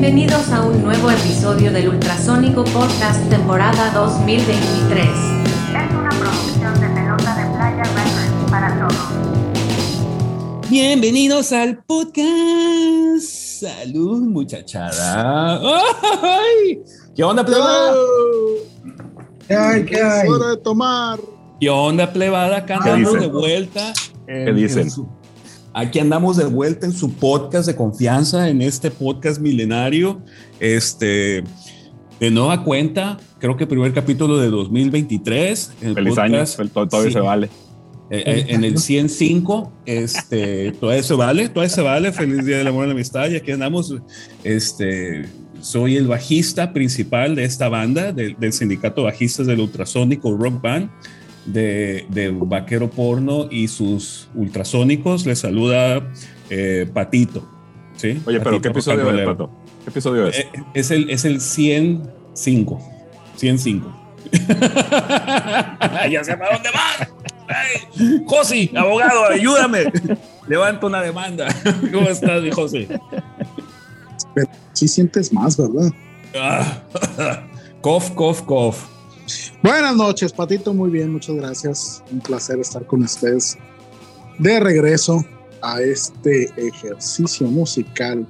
Bienvenidos a un nuevo episodio del Ultrasónico Podcast temporada 2023. Es una producción de Pelota de Playa Records para todos. Bienvenidos al podcast. Salud, muchachada. ¡Ay! ¿Qué onda, plebada? ¿Qué hay? Es hora de tomar. ¿Qué onda, plebada? Acá andamos de vuelta. ¿Qué dicen? Aquí andamos de vuelta en su podcast de confianza, en este podcast milenario. De nueva cuenta, creo que primer capítulo de 2023. Feliz podcast, año, todavía sí. Se vale. En el 105, todavía se vale, feliz día del amor y la amistad, y aquí andamos, soy el bajista principal de esta banda, del sindicato bajistas del Ultrasónico Rock Band, de Vaquero Porno y sus ultrasónicos, les saluda Patito, ¿sí? Oye, Patito, pero ¿qué episodio es, Pato? ¿Qué episodio es? Es el 105. Ya sé para dónde vas. Hey, Josi, abogado, ayúdame. Levanto una demanda. ¿Cómo estás, mi Josi? Pero sí sientes más, ¿verdad? Cof. Buenas noches, Patito, muy bien, muchas gracias. Un placer estar con ustedes de regreso a este ejercicio musical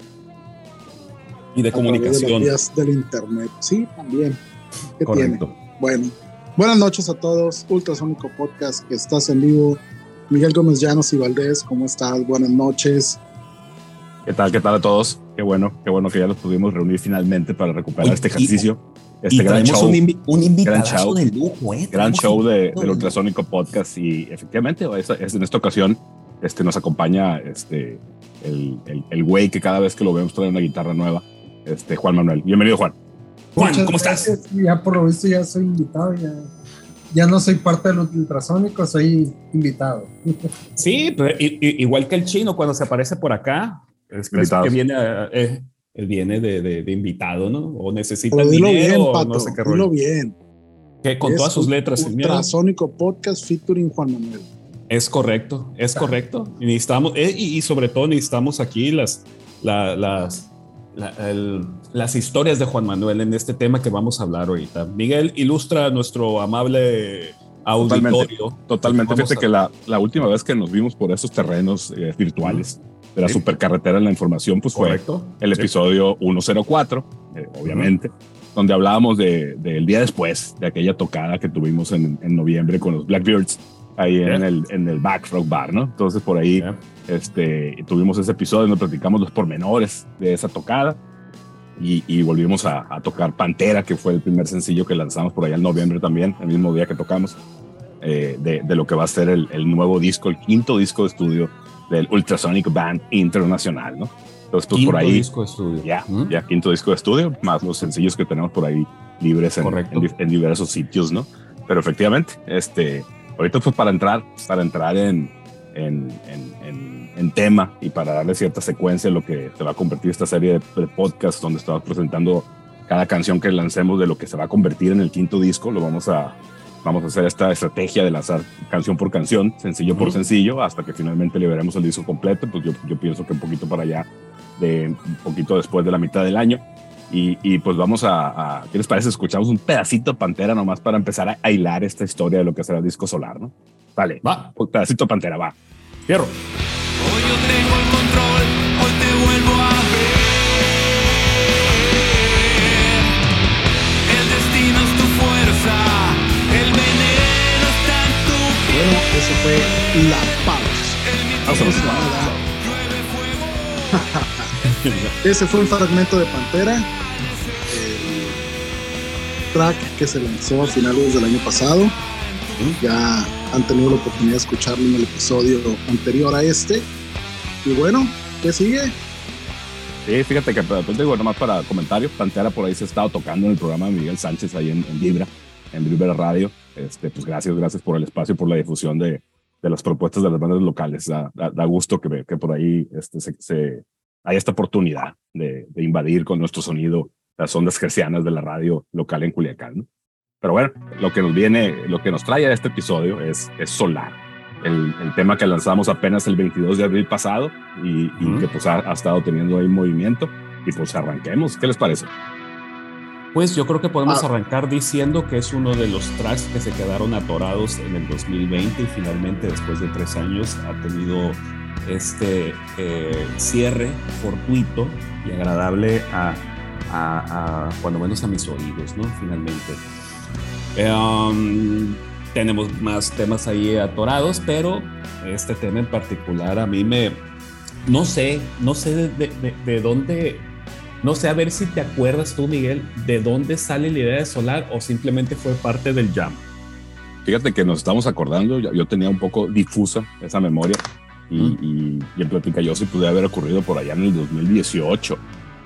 y de comunicación de las vías del internet. Sí, también. ¿Qué correcto tiene? Bueno, buenas noches a todos, Ultrasónico Podcast, que estás en vivo. Miguel Gómez Llanos y Valdés, ¿cómo estás? Buenas noches. ¿Qué tal a todos? Qué bueno que ya los pudimos reunir finalmente para recuperar este ejercicio. Y gran show. Un invitado de lujo, ¿eh? Gran show del Ultrasónico Podcast, y efectivamente en esta ocasión nos acompaña el güey que cada vez que lo vemos trae una guitarra nueva, Juan Manuel. Bienvenido, Juan. Juan, muchas ¿cómo gracias estás? Ya por lo visto ya soy invitado, ya no soy parte del Ultrasónico, soy invitado. Sí, pero igual que el chino cuando se aparece por acá, es que viene de invitado, ¿no? O necesita dinero, bien, Pato, o no sé qué rollo. Bien. Que con es todas sus letras. Ultrasónico Podcast featuring Juan Manuel. Es correcto. Necesitamos, y sobre todo necesitamos aquí las historias de Juan Manuel en este tema que vamos a hablar ahorita. Miguel, ilustra a nuestro amable auditorio. Totalmente. Fíjate que la última vez que nos vimos por esos terrenos virtuales de la supercarretera en la información, pues correcto, fue el episodio 104, obviamente, donde hablábamos del día después de aquella tocada que tuvimos en noviembre con los Blackbeards, ahí en el Backfrog Bar, ¿no? Entonces por ahí tuvimos ese episodio donde platicamos los pormenores de esa tocada y volvimos a tocar Pantera, que fue el primer sencillo que lanzamos por allá en noviembre también, el mismo día que tocamos, de lo que va a ser el nuevo disco, el quinto disco de estudio del Ultrasonic Band Internacional, ¿no? Entonces pues por ahí disco de estudio. Ya quinto disco de estudio, más los sencillos que tenemos por ahí libres en diversos sitios, ¿no? Pero efectivamente, ahorita pues para entrar en tema y para darle cierta secuencia a lo que se va a convertir esta serie de podcasts donde estamos presentando cada canción que lancemos de lo que se va a convertir en el quinto disco, lo vamos a hacer esta estrategia de lanzar canción por canción, sencillo por sencillo, hasta que finalmente liberemos el disco completo. Pues yo pienso que un poquito para allá, un poquito después de la mitad del año. Y pues vamos a ¿qué les parece? Escuchamos un pedacito de Pantera nomás para empezar a hilar esta historia de lo que será el disco Solar, ¿no? Vale, va, un pedacito de Pantera, va. Cierro. Hoy yo tengo el control, hoy te vuelvo a ver. El destino es tu fuerza, el veneno está en tu piel. Bueno, eso fue la pausa. Ese fue un fragmento de Pantera, el track que se lanzó a finales del año pasado. Ya han tenido la oportunidad de escucharlo en el episodio anterior a este. Y bueno, ¿qué sigue? Sí, fíjate que nomás para comentarios, Pantera por ahí se ha estado tocando en el programa de Miguel Sánchez ahí en Vibra Radio. Pues gracias por el espacio y por la difusión de las propuestas de las bandas locales. Da gusto que por ahí hay esta oportunidad de invadir con nuestro sonido las ondas hercianas de la radio local en Culiacán, ¿no? Pero bueno, lo que nos trae a este episodio es Solar, el tema que lanzamos apenas el 22 de abril pasado y que pues ha estado teniendo ahí movimiento. y pues arranquemos. ¿Qué les parece? Pues yo creo que podemos arrancar diciendo que es uno de los tracks que se quedaron atorados en el 2020 y finalmente después de 3 años ha tenido este cierre fortuito y agradable a cuando menos a mis oídos, ¿no? Finalmente. Tenemos más temas ahí atorados, pero este tema en particular a mí me... No sé de dónde... No sé, a ver si te acuerdas tú, Miguel, de dónde sale la idea de Solar o simplemente fue parte del jam. Fíjate que nos estamos acordando, yo tenía un poco difusa esa memoria y en plática yo sí pude haber ocurrido por allá en el 2018.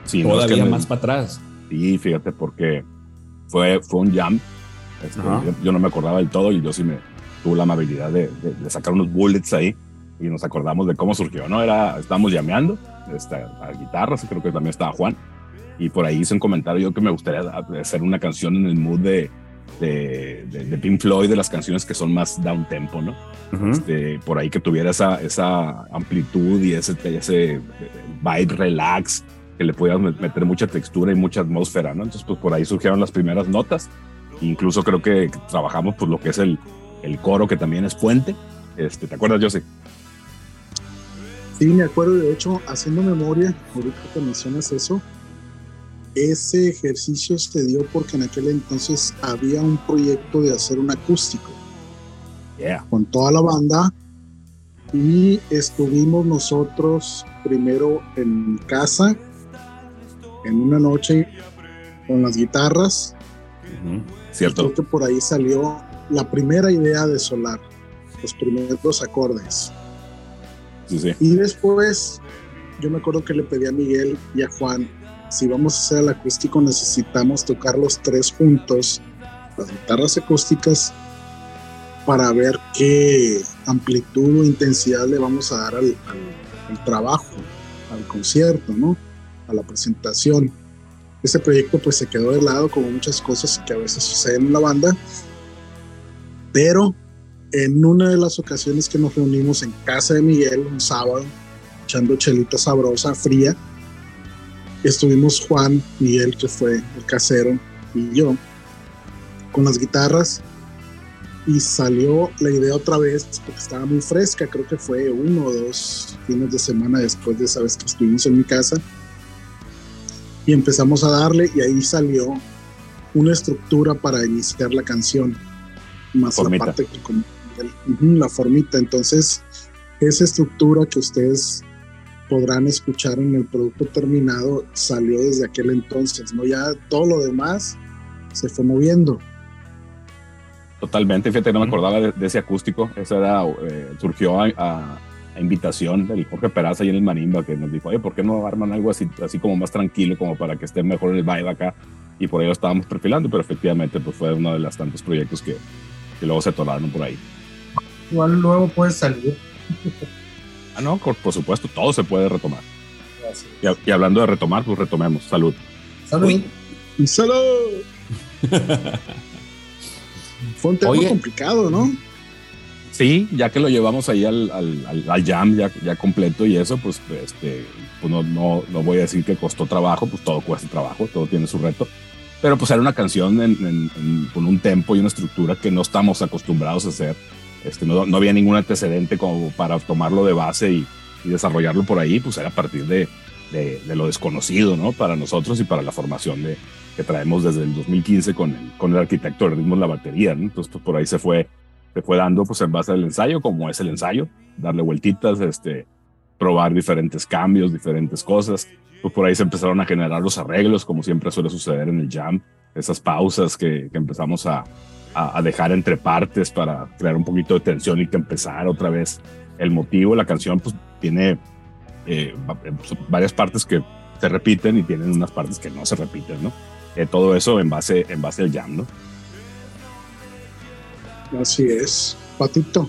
Si todavía no es que más para atrás. Sí, fíjate, porque fue un jam. Yo no me acordaba del todo y yo sí me tuve la amabilidad de sacar unos bullets ahí y nos acordamos de cómo surgió, ¿no? Estábamos llameando a guitarras, creo que también estaba Juan, y por ahí hice un comentario yo que me gustaría hacer una canción en el mood de Pink Floyd, de las canciones que son más down tempo, ¿no? Por ahí que tuviera esa amplitud y ese vibe relax, que le pudieras meter mucha textura y mucha atmósfera, ¿no? Entonces, pues por ahí surgieron las primeras notas, incluso creo que trabajamos pues lo que es el coro, que también es puente. ¿Te acuerdas, José? Sí, me acuerdo, de hecho, haciendo memoria, ahorita que mencionas eso, ese ejercicio se dio porque en aquel entonces había un proyecto de hacer un acústico con toda la banda y estuvimos nosotros primero en casa, en una noche con las guitarras. Cierto. Creo que por ahí salió la primera idea de Solar, los primeros acordes. Sí. Y después yo me acuerdo que le pedí a Miguel y a Juan, si vamos a hacer el acústico necesitamos tocar los 3 juntos, las guitarras acústicas, para ver qué amplitud o intensidad le vamos a dar al trabajo, al concierto, ¿no? A la presentación. Ese proyecto pues se quedó de lado, como muchas cosas que a veces suceden en la banda, pero en una de las ocasiones que nos reunimos en casa de Miguel, un sábado, echando chelita sabrosa, fría, estuvimos Juan, Miguel, que fue el casero, y yo, con las guitarras, y salió la idea otra vez, porque estaba muy fresca, creo que fue 1 o 2 fines de semana después de esa vez que estuvimos en mi casa, y empezamos a darle, y ahí salió una estructura para iniciar la canción, más formita. La parte que con la formita. Entonces, esa estructura que ustedes podrán escuchar en el producto terminado salió desde aquel entonces, ¿no? Ya todo lo demás se fue moviendo. Totalmente, fíjate, no me acordaba de ese acústico. Esa era, surgió a invitación del Jorge Peraza y en el Manimba, que nos dijo, oye, ¿por qué no arman algo así como más tranquilo, como para que esté mejor el vibe acá? Y por ahí lo estábamos perfilando, pero efectivamente pues fue uno de los tantos proyectos que luego se atoraron por ahí. Igual luego puede salir. No, por supuesto, todo se puede retomar. Y hablando de retomar, pues retomemos. Salud. Salud. Salud. Fue un tema complicado, ¿no? Sí, ya que lo llevamos ahí al jam ya completo y eso, pues no voy a decir que costó trabajo, pues todo cuesta trabajo, todo tiene su reto. Pero pues era una canción con un tempo y una estructura que no estamos acostumbrados a hacer. No había ningún antecedente como para tomarlo de base y desarrollarlo por ahí. Pues era a partir de lo desconocido, ¿no? Para nosotros y para la formación que traemos desde el 2015 con el arquitecto del ritmo de la batería, ¿no? Entonces pues por ahí se fue dando pues en base al ensayo, como es el ensayo, darle vueltitas, probar diferentes cambios, diferentes cosas. Pues por ahí se empezaron a generar los arreglos, como siempre suele suceder en el jam, esas pausas que empezamos a dejar entre partes para crear un poquito de tensión y que empezar otra vez el motivo. La canción pues tiene varias partes que se repiten y tienen unas partes que no se repiten, ¿no? Todo eso en base al jam, ¿no? Así es. Patito,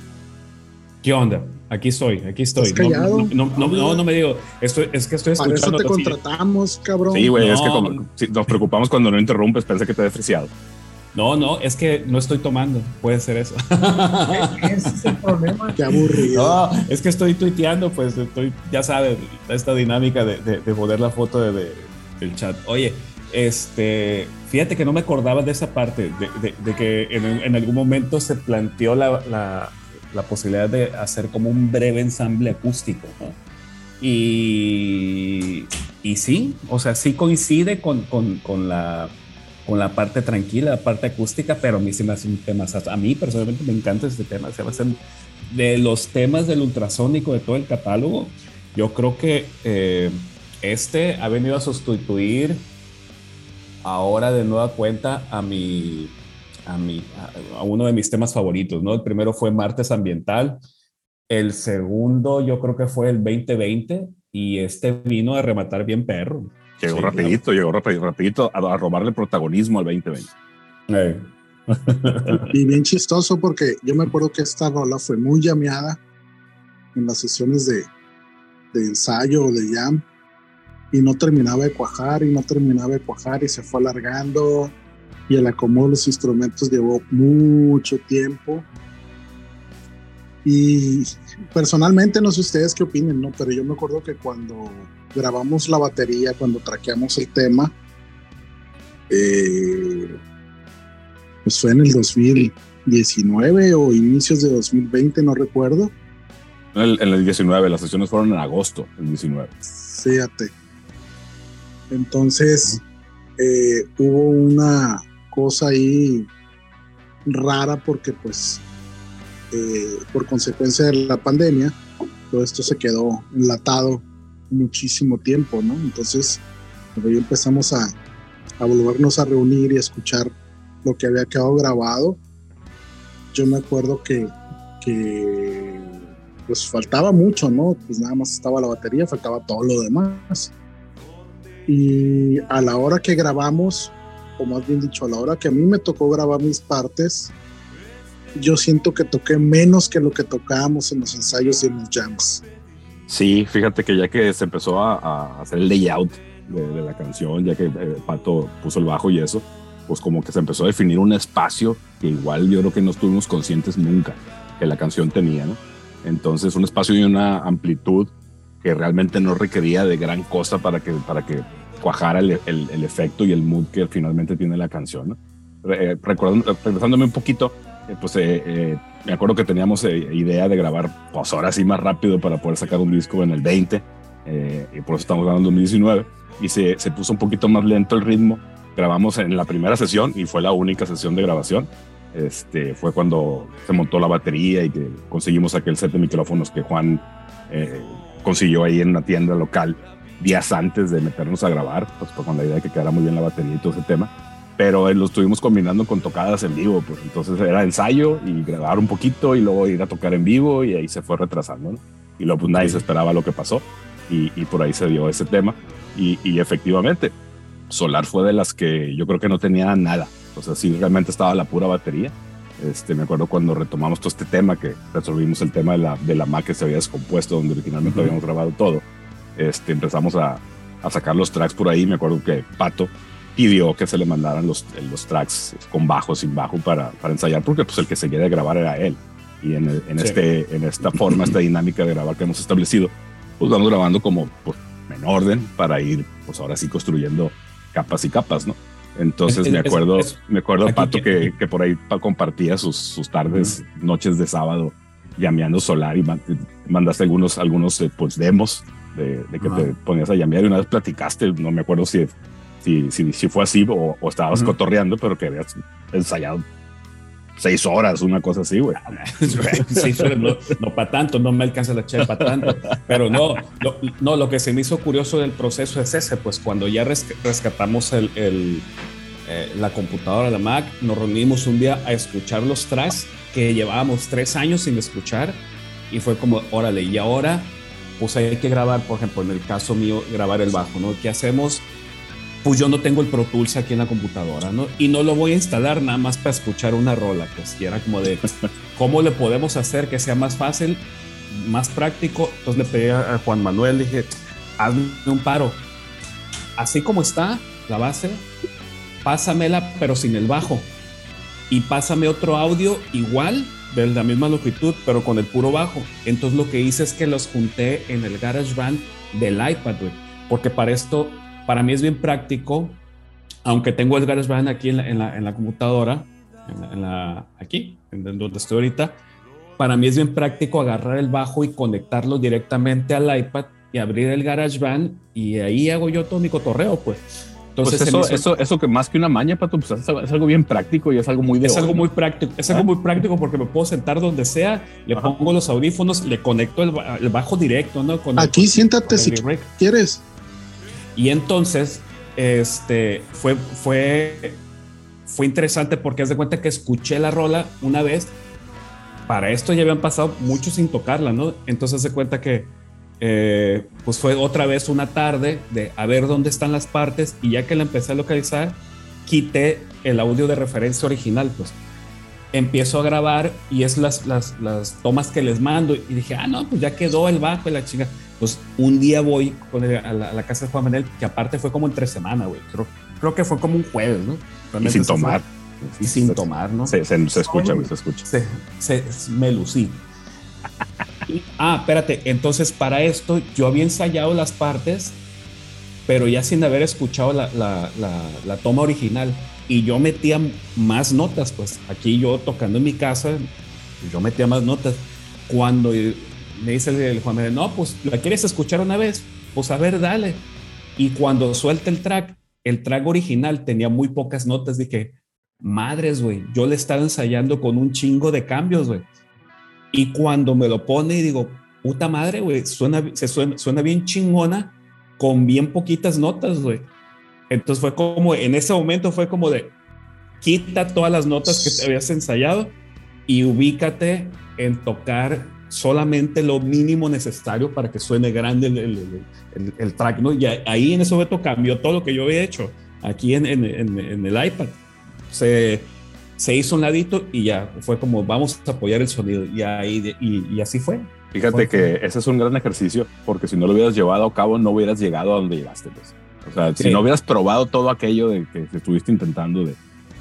¿qué onda? Aquí estoy. No me digo. Es que estoy escuchando. Para eso te contratamos, cabrón. Sí, güey, no. Es que si nos preocupamos cuando no interrumpes, pensé que te he despreciado. No, es que no estoy tomando. Puede ser eso. Ese es el problema. Qué aburrido. No, es que estoy tuiteando, pues, ya sabes, esta dinámica de poner la foto de el chat. Oye, fíjate que no me acordaba de esa parte, de que en algún momento se planteó la posibilidad de hacer como un breve ensamble acústico, ¿no? Y sí, o sea, sí coincide con la parte tranquila, la parte acústica, pero a mí se me hace un tema, a mí personalmente me encanta este tema, se me hacen de los temas del ultrasónico, de todo el catálogo. Yo creo que este ha venido a sustituir ahora de nueva cuenta a uno de mis temas favoritos, ¿no? El primero fue Martes Ambiental, el segundo yo creo que fue el 2020, y este vino a rematar bien perro. Llegó, sí, rapidito, claro. Llegó rapidito a robarle protagonismo al 2020. Y bien chistoso, porque yo me acuerdo que esta rola fue muy llameada en las sesiones de ensayo o de jam, y no terminaba de cuajar, y se fue alargando, y el acomodo de los instrumentos llevó mucho tiempo. Y personalmente, no sé ustedes qué opinen, ¿no? Pero yo me acuerdo que cuando grabamos la batería, cuando traqueamos el tema, pues fue en el 2019 o inicios de 2020, no recuerdo. En el 19, las sesiones fueron en agosto, el 19. Fíjate. Entonces, hubo una cosa ahí rara, porque pues por consecuencia de la pandemia, todo esto se quedó enlatado muchísimo tiempo, ¿no? Entonces, ahí empezamos a volvernos a reunir y a escuchar lo que había quedado grabado. Yo me acuerdo que pues faltaba mucho, ¿no? Pues nada más estaba la batería, faltaba todo lo demás. Y a la hora que grabamos, o más bien dicho, a la hora que a mí me tocó grabar mis partes, yo siento que toqué menos que lo que tocábamos en los ensayos y en los jams. Sí, fíjate que ya que se empezó a hacer el layout de la canción, ya que Pato puso el bajo y eso, pues como que se empezó a definir un espacio que igual yo creo que no estuvimos conscientes nunca que la canción tenía, ¿no? Entonces, un espacio y una amplitud que realmente no requería de gran cosa para que cuajara el efecto y el mood que finalmente tiene la canción, ¿no? Regresándome un poquito, me acuerdo que teníamos idea de grabar, pues ahora sí más rápido, para poder sacar un disco en el 20, y por eso estamos grabando en 2019, y se puso un poquito más lento el ritmo. Grabamos en la primera sesión, y fue la única sesión de grabación. Fue cuando se montó la batería y que conseguimos aquel set de micrófonos que Juan consiguió ahí en una tienda local días antes de meternos a grabar, pues con la idea de que quedara muy bien la batería y todo ese tema. Pero lo estuvimos combinando con tocadas en vivo, pues entonces era ensayo y grabar un poquito y luego ir a tocar en vivo, y ahí se fue retrasando, ¿no? Y luego pues nadie se esperaba lo que pasó, y por ahí se dio ese tema, y efectivamente Solar fue de las que yo creo que no tenía nada. O sea, sí, realmente estaba la pura batería. Me acuerdo cuando retomamos todo este tema, que resolvimos el tema de la Mac que se había descompuesto, donde originalmente habíamos grabado todo. Empezamos a sacar los tracks por ahí. Me acuerdo que Pato pidió que se le mandaran los tracks con bajo, sin bajo, para ensayar, porque pues el que se quería grabar era él. Y en esta forma, esta dinámica de grabar que hemos establecido, pues vamos grabando como pues, en orden, para ir pues ahora sí construyendo capas y capas, ¿no? Entonces me acuerdo a Pato que por ahí compartía sus tardes, noches de sábado llameando Solar, y mandaste algunos pues demos de que te ponías a llamear, y una vez platicaste, no me acuerdo si fue así o estabas cotorreando, pero que habías ensayado 6 horas, una cosa así, güey. 6 horas, no para tanto, no me alcanza la chela para tanto. Pero no, lo que se me hizo curioso del proceso es ese, pues cuando ya rescatamos la computadora, la Mac, nos reunimos un día a escuchar los tracks que llevábamos 3 años sin escuchar, y fue como, órale, y ahora pues hay que grabar, por ejemplo, en el caso mío, grabar el bajo, ¿no? ¿Qué hacemos? Pues yo no tengo el Pro Tools aquí en la computadora, ¿no? Y no lo voy a instalar nada más para escuchar una rola, pues, y era como de cómo le podemos hacer que sea más fácil, más práctico. Entonces le pedí a Juan Manuel, dije, hazme un paro, así como está la base, pásamela pero sin el bajo, y pásame otro audio igual, de la misma longitud, pero con el puro bajo. Entonces lo que hice es que los junté en el GarageBand del iPad, güey, porque para esto Para mí es bien práctico, aunque tengo el GarageBand aquí en la computadora, aquí, en donde estoy ahorita. Para mí es bien práctico agarrar el bajo y conectarlo directamente al iPad y abrir el GarageBand, y ahí hago yo todo mi cotorreo, pues. Entonces, pues eso que más que una maña, Pato, pues es algo bien práctico y es algo muy de es hoy, algo, ¿no? Muy práctico, es algo muy práctico porque me puedo sentar donde sea, le Ajá. pongo los audífonos, le conecto el bajo directo, ¿no? Con aquí el, siéntate si quieres. Y entonces, fue interesante porque haz de cuenta que escuché la rola una vez. Para esto ya habían pasado mucho sin tocarla, ¿no? Entonces haz de cuenta que pues fue otra vez una tarde de a ver dónde están las partes, y ya que la empecé a localizar, quité el audio de referencia original, pues empiezo a grabar y es las tomas que les mando, y dije, ah, no, pues ya quedó el bajo y la chinga. Pues un día voy a la casa de Juan Manuel, que aparte fue como entre semana, güey, creo que fue como un jueves, ¿no? Realmente y sin tomar. Fue, y sin tomar, ¿no? Se escucha, güey, se escucha. Me lucí. Ah, espérate, entonces para esto yo había ensayado las partes, pero ya sin haber escuchado la toma original, y yo metía más notas, pues aquí yo tocando en mi casa, yo metía más notas. Cuando me dice el Juan Manuel, no, pues la quieres escuchar una vez, pues a ver, dale. Y cuando suelta el track original tenía muy pocas notas, dije, madres, güey, yo le estaba ensayando con un chingo de cambios, güey. Y cuando me lo pone y digo, puta madre, güey, suena bien chingona con bien poquitas notas, güey. Entonces fue como, en ese momento fue como de, quita todas las notas que te habías ensayado y ubícate en tocar solamente lo mínimo necesario para que suene grande el track, ¿no? Y ahí en ese momento cambió todo lo que yo había hecho aquí en el iPad. Se hizo un ladito y ya fue como vamos a apoyar el sonido, y ahí y así fue. Fíjate que ese es un gran ejercicio, porque si no lo hubieras llevado a cabo no hubieras llegado a donde llegaste, pues. O sea, sí. Si no hubieras probado todo aquello de que estuviste intentando, de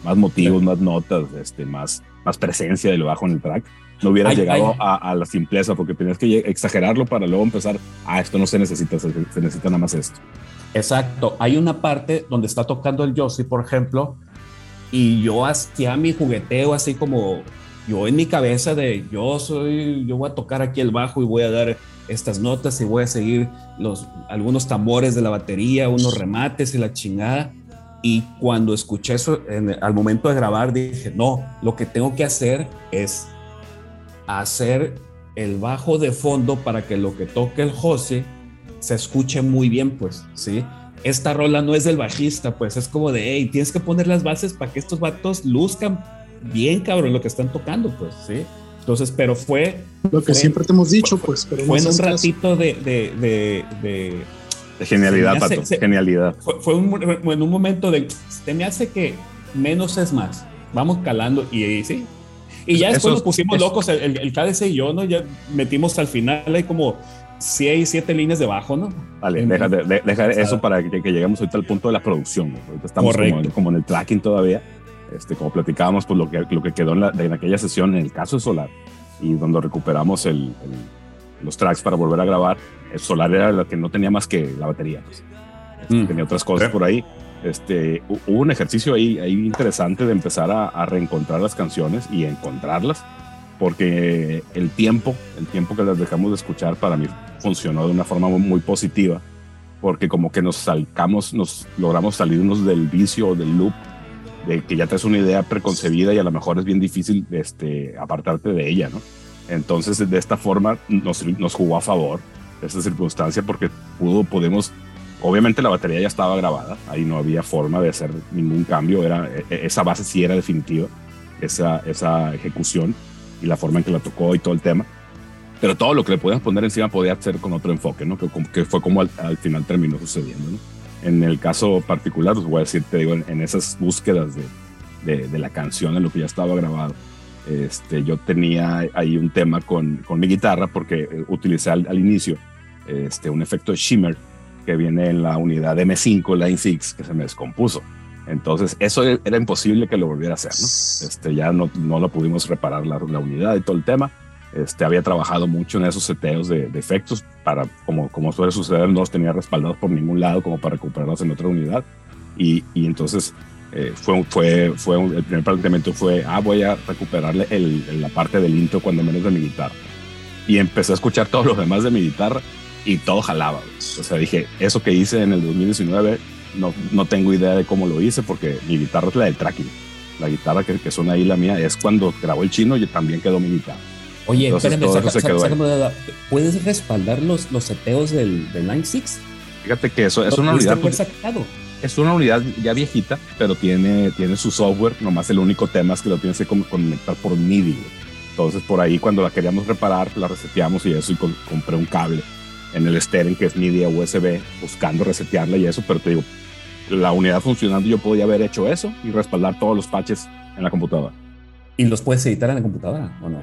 más motivos, sí, más notas, más presencia del bajo en el track, no hubieras llegado a la simpleza, porque tenías que exagerarlo para luego empezar, esto no se necesita, se necesita nada más esto. Exacto, hay una parte donde está tocando el Yossi, por ejemplo, y yo hacía mi jugueteo así como yo en mi cabeza de yo voy a tocar aquí el bajo y voy a dar estas notas y voy a seguir algunos tambores de la batería, unos remates y la chingada. Y cuando escuché eso al momento de grabar dije, no, lo que tengo que hacer es hacer el bajo de fondo para que lo que toque el José se escuche muy bien, pues, ¿sí? Esta rola no es del bajista, pues es como de, hey, tienes que poner las bases para que estos vatos luzcan bien, cabrón, lo que están tocando, pues, ¿sí? Entonces, pero fue... Lo que siempre te hemos dicho, pues. Pero fue en un ratito de genialidad, Pato, genialidad. Fue en un momento de, se me hace que menos es más, vamos calando, y sí. Y ya después nos pusimos locos, el KDC y yo, ¿no? Ya metimos al final ahí como... 7 líneas de bajo, ¿no? Vale, deja eso para que lleguemos ahorita al punto de la producción, ¿no? Estamos como en el tracking todavía, como platicábamos, pues lo que quedó en aquella sesión, en el caso de Solar, y donde recuperamos los tracks para volver a grabar, el Solar era la que no tenía más que la batería, pues. Tenía otras cosas por ahí. Hubo un ejercicio ahí interesante de empezar a reencontrar las canciones y encontrarlas, porque el tiempo que las dejamos de escuchar para mí funcionó de una forma muy positiva, porque como que nos logramos salirnos del vicio o del loop de que ya traes una idea preconcebida y a lo mejor es bien difícil apartarte de ella, ¿no? Entonces de esta forma nos jugó a favor esta circunstancia, porque pudimos, obviamente la batería ya estaba grabada, ahí no había forma de hacer ningún cambio, esa base sí era definitiva, esa ejecución y la forma en que la tocó y todo el tema, pero todo lo que le podíamos poner encima podía ser con otro enfoque, ¿no? Que fue como al final terminó sucediendo, ¿no? En el caso particular, os voy a decir, te digo, en esas búsquedas de la canción, en lo que ya estaba grabado, yo tenía ahí un tema con mi guitarra, porque utilicé al inicio un efecto shimmer que viene en la unidad de M5, Line 6, que se me descompuso. Entonces eso era imposible que lo volviera a hacer, ¿no? Ya no lo pudimos reparar la unidad y todo el tema, había trabajado mucho en esos seteos de efectos para, como suele suceder, no los tenía respaldados por ningún lado como para recuperarlos en otra unidad. Y entonces el primer planteamiento fue, voy a recuperarle la parte del intro cuando menos de mi guitarra. Y empecé a escuchar todos los demás de mi guitarra y todo jalaba. O sea, dije, eso que hice en el 2019, no tengo idea de cómo lo hice, porque mi guitarra es la del tracking. La guitarra que suena ahí, la mía, es cuando grabó el chino y también quedó mi guitarra. Oye, entonces, espérame, sácame, ¿puedes respaldar los seteos del Line 6? Fíjate que eso es una unidad... Es una unidad ya viejita, pero tiene su software. Nomás el único tema es que lo tienes que conectar por MIDI. Entonces, por ahí, cuando la queríamos reparar, la reseteamos y eso, y compré un cable en el Steren, que es MIDI a USB, buscando resetearla y eso. Pero te digo, la unidad funcionando, yo podía haber hecho eso y respaldar todos los patches en la computadora. ¿Y los puedes editar en la computadora o no?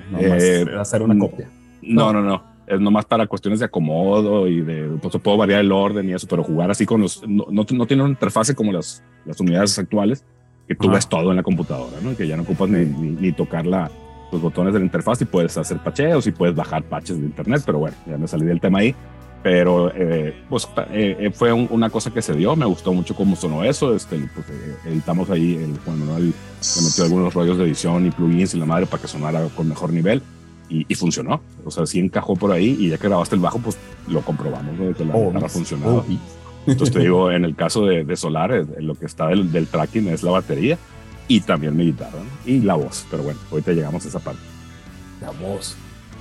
Hacer una copia. No. Es nomás para cuestiones de acomodo y pues, puedo variar el orden y eso, pero jugar así con los... No tiene una interfase como las unidades actuales, que tú ves todo en la computadora, ¿no? Que ya no ocupas ni tocar los botones de la interfaz, y puedes hacer pacheos y puedes bajar patches de internet, pero bueno, ya me salí del tema ahí. Pero fue una cosa que se dio, me gustó mucho cómo sonó eso. Editamos ahí, cuando Manuel le metió algunos rollos de edición y plugins y la madre para que sonara con mejor nivel. Y funcionó, o sea, sí encajó por ahí, y ya que grabaste el bajo, pues lo comprobamos, ¿no? Que ha funcionado. Entonces te digo, en el caso de Solar, lo que está del tracking es la batería y también mi guitarra, ¿no? Y la voz, pero bueno, ahorita llegamos a esa parte. La voz,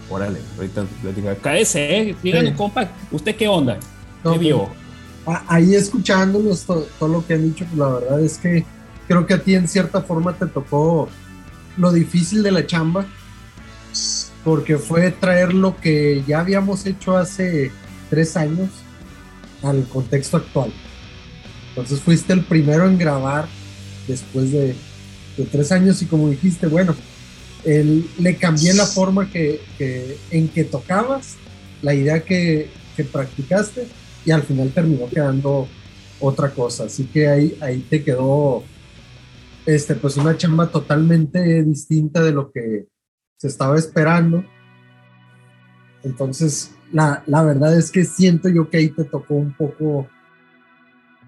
órale, ahorita le digo, cállese, díganle, compa, ¿usted qué onda? No, ¿qué vio? Ahí escuchándonos todo lo que han dicho, pues la verdad es que creo que a ti en cierta forma te tocó lo difícil de la chamba, porque fue traer lo que ya habíamos hecho hace 3 años al contexto actual. Entonces fuiste el primero en grabar después de 3 años, y como dijiste, bueno, le cambié la forma en que tocabas, la idea que practicaste, y al final terminó quedando otra cosa. Así que ahí te quedó pues una chamba totalmente distinta de lo que se estaba esperando. Entonces la verdad es que siento yo que ahí te tocó un poco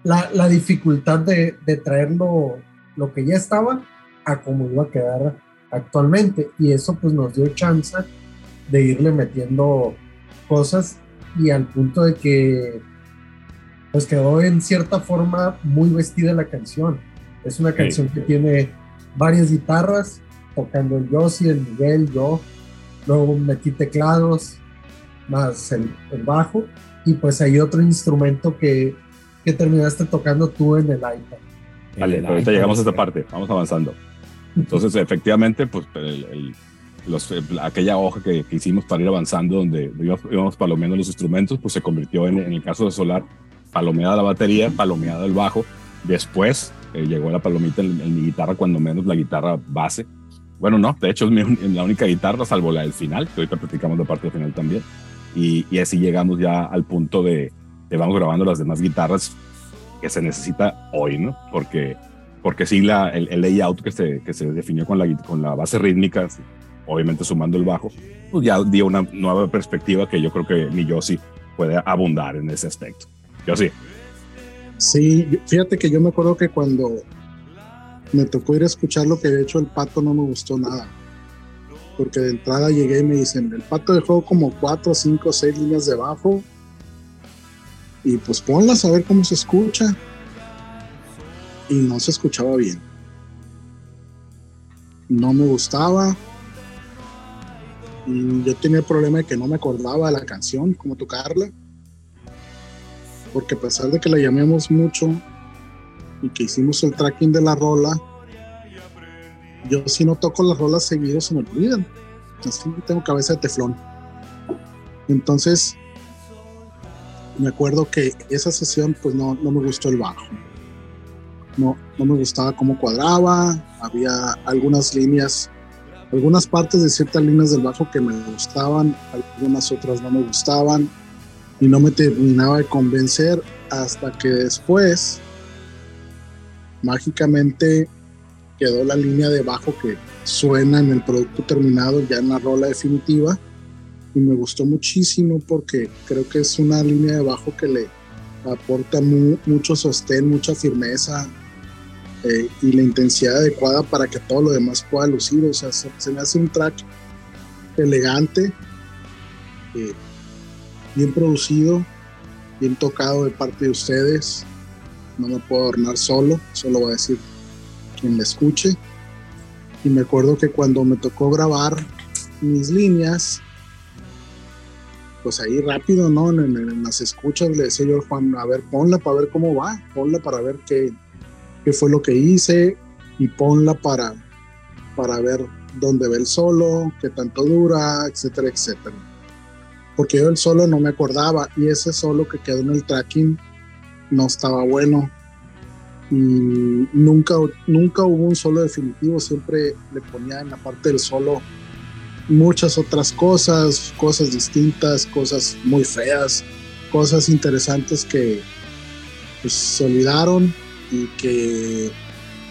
la dificultad de traer lo que ya estaba a cómo iba a quedar actualmente, y eso pues nos dio chance de irle metiendo cosas, y al punto de que pues quedó en cierta forma muy vestida la canción. Es una canción que tiene varias guitarras tocando, el Yossi, el Miguel, yo, luego metí teclados más el bajo, y pues hay otro instrumento que terminaste tocando tú en el iPad. Vale, pero ahorita llegamos a esta parte, vamos avanzando. Entonces efectivamente pues aquella hoja que hicimos para ir avanzando, donde íbamos palomeando los instrumentos, pues se convirtió en el caso de Solar, palomeada la batería, palomeada el bajo. Después llegó la palomita en mi guitarra, cuando menos la guitarra base. Bueno, no, de hecho es la única guitarra, salvo la del final, que ahorita platicamos la parte del final también. Y así llegamos ya al punto de vamos grabando las demás guitarras que se necesita hoy, ¿no? Porque sí, el layout que se definió con la base rítmica, obviamente sumando el bajo, pues ya dio una nueva perspectiva que yo creo que mi Yossi puede abundar en ese aspecto. Yossi. Sí, fíjate que yo me acuerdo que cuando me tocó ir a escuchar lo que había hecho el Pato, no me gustó nada, porque de entrada llegué y me dicen, el Pato dejó como 4, 5, 6 líneas de bajo, y pues ponlas a ver cómo se escucha, y no se escuchaba bien, no me gustaba, y yo tenía el problema de que no me acordaba de la canción, cómo tocarla, porque a pesar de que la llamemos mucho y que hicimos el tracking de la rola, yo si no toco las rolas seguido se me olvidan, así que tengo cabeza de teflón. Entonces me acuerdo que esa sesión pues no me gustó el bajo, no me gustaba cómo cuadraba, había algunas líneas, algunas partes de ciertas líneas del bajo que me gustaban, algunas otras no me gustaban, y no me terminaba de convencer, hasta que después mágicamente quedó la línea de bajo que suena en el producto terminado, ya en la rola definitiva, y me gustó muchísimo porque creo que es una línea de bajo que le aporta mucho sostén, mucha firmeza y la intensidad adecuada para que todo lo demás pueda lucir. O sea, se me hace un track elegante, bien producido, bien tocado de parte de ustedes. No me puedo adornar solo, solo voy a decir quien me escuche. Y me acuerdo que cuando me tocó grabar mis líneas, pues ahí rápido, ¿no? En las escuchas le decía yo al Juan, a ver, ponla para ver cómo va, ponla para ver qué fue lo que hice y ponla para ver dónde ve el solo, qué tanto dura, etcétera, etcétera. Porque yo el solo no me acordaba y ese solo que quedó en el tracking no estaba bueno. Y nunca hubo un solo definitivo, siempre le ponía en la parte del solo muchas otras cosas distintas, cosas muy feas, cosas interesantes que pues, se olvidaron y que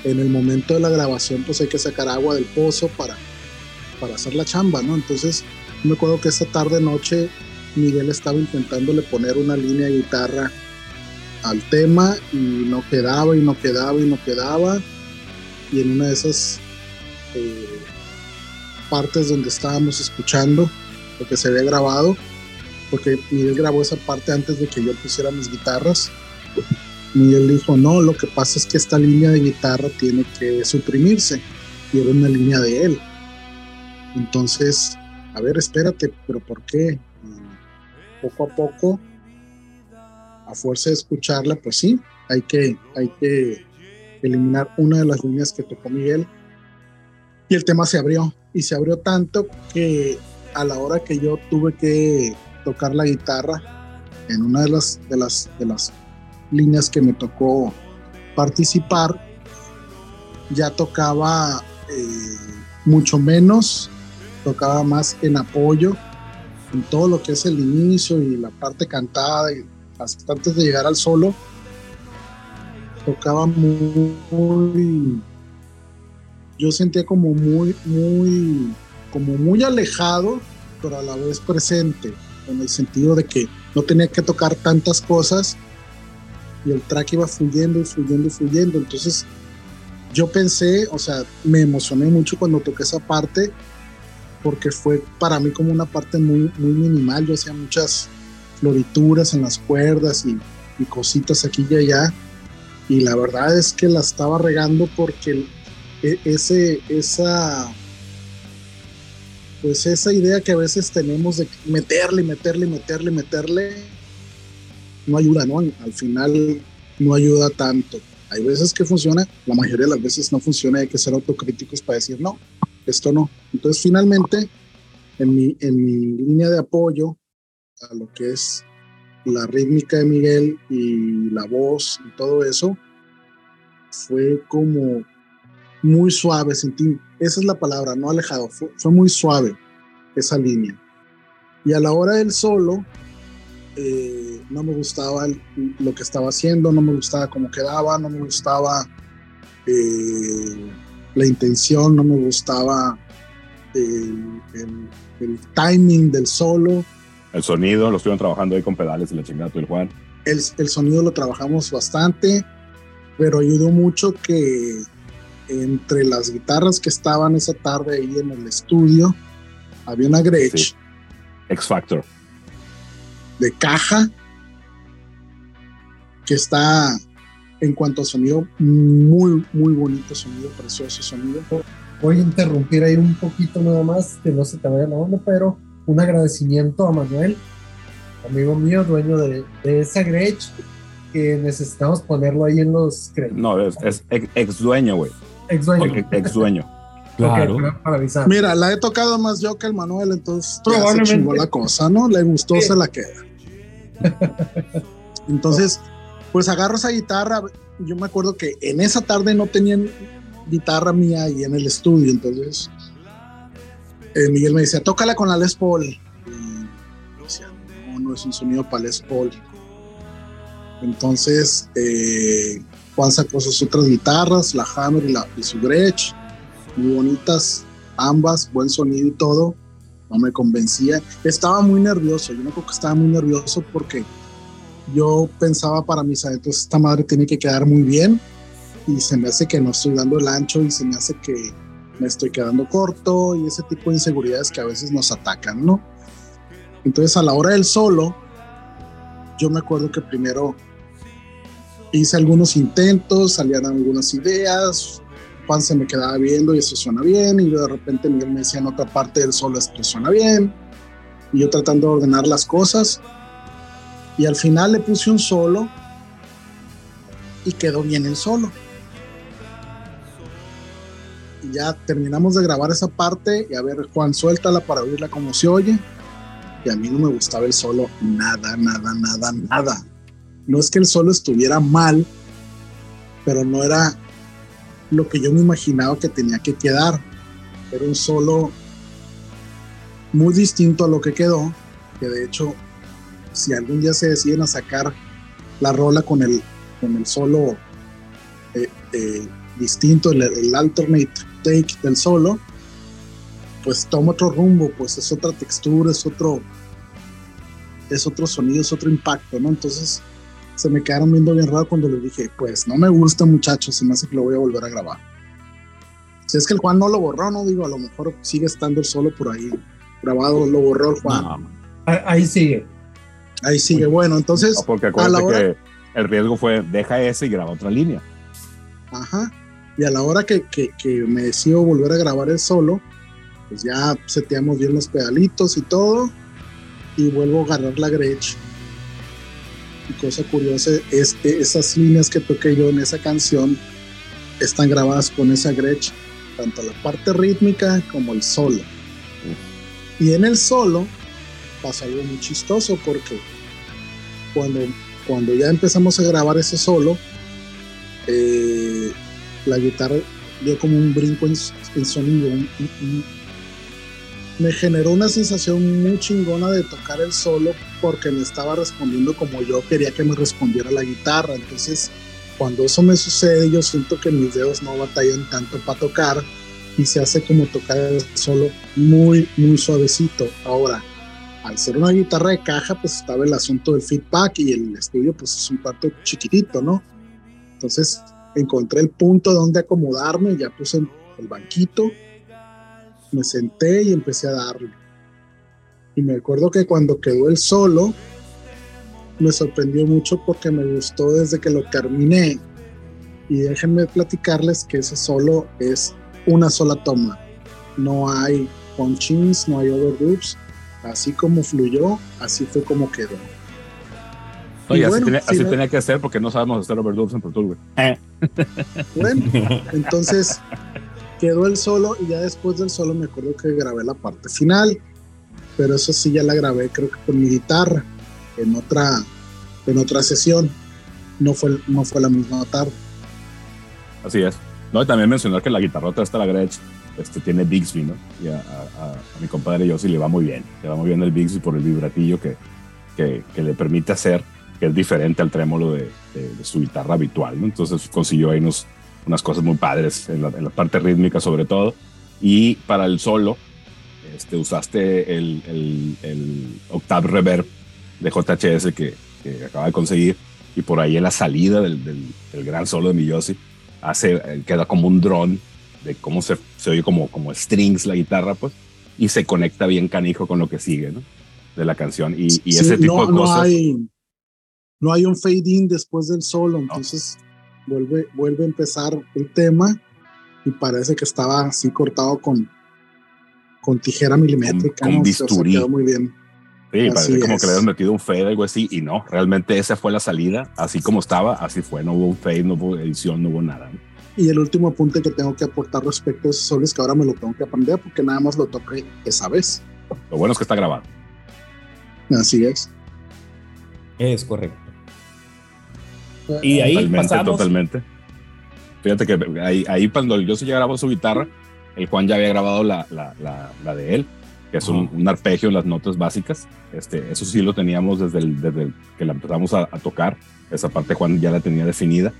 en el momento de la grabación pues hay que sacar agua del pozo para hacer la chamba, ¿no? Entonces me acuerdo que esta tarde noche Miguel estaba intentándole poner una línea de guitarra al tema y no quedaba, y en una de esas partes donde estábamos escuchando lo que se había grabado, porque Miguel grabó esa parte antes de que yo pusiera mis guitarras, Miguel dijo, no, lo que pasa es que esta línea de guitarra tiene que suprimirse, y era una línea de él. Entonces, a ver, espérate, pero ¿por qué? Y poco a poco, a fuerza de escucharla, pues sí, hay que eliminar una de las líneas que tocó Miguel. Y el tema se abrió, y se abrió tanto que a la hora que yo tuve que tocar la guitarra en una de las líneas que me tocó participar, ya tocaba mucho menos, tocaba más en apoyo, en todo lo que es el inicio y la parte cantada y hasta antes de llegar al solo, tocaba muy, yo sentía como muy alejado, pero a la vez presente, en el sentido de que no tenía que tocar tantas cosas y el track iba fluyendo. Entonces yo pensé, o sea, me emocioné mucho cuando toqué esa parte, porque fue para mí como una parte muy, muy minimal. Yo hacía muchas florituras en las cuerdas y cositas aquí y allá, y la verdad es que la estaba regando porque esa idea que a veces tenemos de meterle no ayuda, ¿no? Al final no ayuda tanto. Hay veces que funciona, la mayoría de las veces no funciona, hay que ser autocríticos para decir no, esto no. Entonces finalmente en mi línea de apoyo a lo que es la rítmica de Miguel y la voz y todo eso, fue como muy suave, sentí, esa es la palabra, no alejado, fue muy suave esa línea. Y a la hora del solo no me gustaba lo que estaba haciendo, no me gustaba cómo quedaba, no me gustaba la intención, no me gustaba el timing del solo. El sonido, lo estuvieron trabajando ahí con pedales de la chingada, tú y el Juan. El sonido lo trabajamos bastante, pero ayudó mucho que entre las guitarras que estaban esa tarde ahí en el estudio, había una Gretsch. Sí. X Factor. De caja, que está, en cuanto a sonido, muy, muy bonito sonido, precioso sonido. Voy a interrumpir ahí un poquito nada más, que no se te vaya la onda, pero un agradecimiento a Manuel, amigo mío, dueño de esa Gretsch, que necesitamos ponerlo ahí en los créditos. No, es ex dueño, güey. Ex dueño. Claro. Okay, para avisar. Mira, la he tocado más yo que el Manuel, entonces probablemente se chingó la cosa, ¿no? Le gustó, sí. Se la queda. Entonces, pues agarro esa guitarra. Yo me acuerdo que en esa tarde no tenían guitarra mía ahí en el estudio, entonces Miguel me decía, tócala con la Les Paul. Y yo decía, no es un sonido para Les Paul. Entonces Juan sacó sus otras guitarras, la Hammer y su Gretsch, muy bonitas ambas, buen sonido y todo. no me convencía. Estaba muy nervioso, yo no creo que estaba muy nervioso porque yo pensaba para mis adentros, esta madre tiene que quedar muy bien y se me hace que no estoy dando el ancho y se me hace que me estoy quedando corto y ese tipo de inseguridades que a veces nos atacan, ¿no? Entonces a la hora del solo, yo me acuerdo que primero hice algunos intentos, salían algunas ideas, Juan se me quedaba viendo y eso suena bien, y yo de repente Miguel me decía en otra parte del solo esto suena bien, y yo tratando de ordenar las cosas, y al final le puse un solo y quedó bien el solo. Y ya terminamos de grabar esa parte y a ver, Juan, suéltala para oírla como se oye. Y a mí no me gustaba el solo nada. No es que el solo estuviera mal, pero no era lo que yo me imaginaba que tenía que quedar. Era un solo muy distinto a lo que quedó, que de hecho, si algún día se deciden a sacar la rola con el solo distinto, el alternate take del solo, pues toma otro rumbo, pues es otra textura, es otro sonido, es otro impacto, ¿no? Entonces se me quedaron viendo bien raro cuando les dije, pues no me gusta, muchachos, se me hace que lo voy a volver a grabar. Si es que el Juan no lo borró, no digo, a lo mejor sigue estando el solo por ahí grabado, lo borró el Juan. No, ahí sigue. Ahí sigue, bueno, entonces... No, porque acuérdate a la hora, que el riesgo fue, deja ese y graba otra línea. Ajá, y a la hora que me decido volver a grabar el solo, pues ya seteamos bien los pedalitos y todo, y vuelvo a agarrar la Gretsch. Y cosa curiosa es que esas líneas que toqué yo en esa canción están grabadas con esa Gretsch, tanto la parte rítmica como el solo. Y en el solo pasa algo muy chistoso, porque cuando ya empezamos a grabar ese solo, la guitarra dio como un brinco en sonido, me generó una sensación muy chingona de tocar el solo porque me estaba respondiendo como yo quería que me respondiera la guitarra. Entonces, cuando eso me sucede, yo siento que mis dedos no batallan tanto para tocar y se hace como tocar el solo muy, muy suavecito. Ahora, al ser una guitarra de caja, pues estaba el asunto del feedback y el estudio pues es un cuarto chiquitito, ¿no? Entonces, encontré el punto donde acomodarme, ya puse el banquito, me senté y empecé a darle. Y me acuerdo que cuando quedó el solo, me sorprendió mucho porque me gustó desde que lo terminé. Y déjenme platicarles que ese solo es una sola toma. No hay punchings, no hay overdubs. Así como fluyó, así fue como quedó. Oye, bueno, así tenía que hacer porque no sabemos hacer overdubs en Pro Tools, güey. Bueno, entonces... quedó el solo y ya después del solo me acuerdo que grabé la parte final, pero eso sí ya la grabé creo que con mi guitarra en otra sesión, no fue la misma tarde. Así es. No, y también mencionar que la guitarrota esta, la Gretsch, tiene Bigsby, ¿no? Y a mi compadre yo sí le va muy bien el Bigsby por el vibratillo que le permite hacer, que es diferente al trémolo de su guitarra habitual, ¿no? Entonces consiguió ahí unas cosas muy padres en la parte rítmica sobre todo, y para el solo usaste el Octave Reverb de JHS que acaba de conseguir, y por ahí en la salida del gran solo de Miyoshi queda como un drone de cómo se oye como strings la guitarra, pues, y se conecta bien canijo con lo que sigue, ¿no? De la canción y sí, ese tipo de cosas. No hay un fade in después del solo, ¿no? Entonces Vuelve a empezar el tema y parece que estaba así cortado con tijera milimétrica. Con bisturí. Se quedó muy bien. Sí, así parece como que le habían metido un fade, algo así, y no, realmente esa fue la salida, así como estaba, así fue, no hubo un fade, no hubo edición, no hubo nada. Y el último apunte que tengo que aportar respecto a ese solo es que ahora me lo tengo que aprender porque nada más lo toqué esa vez. Lo bueno es que está grabado. Así es. Es correcto. Y ahí totalmente. Fíjate que ahí cuando yo sí grabó su guitarra, el Juan ya había grabado la de él, que es un arpegio, las notas básicas. Eso sí lo teníamos desde que la empezamos a tocar. Esa parte Juan ya la tenía definida.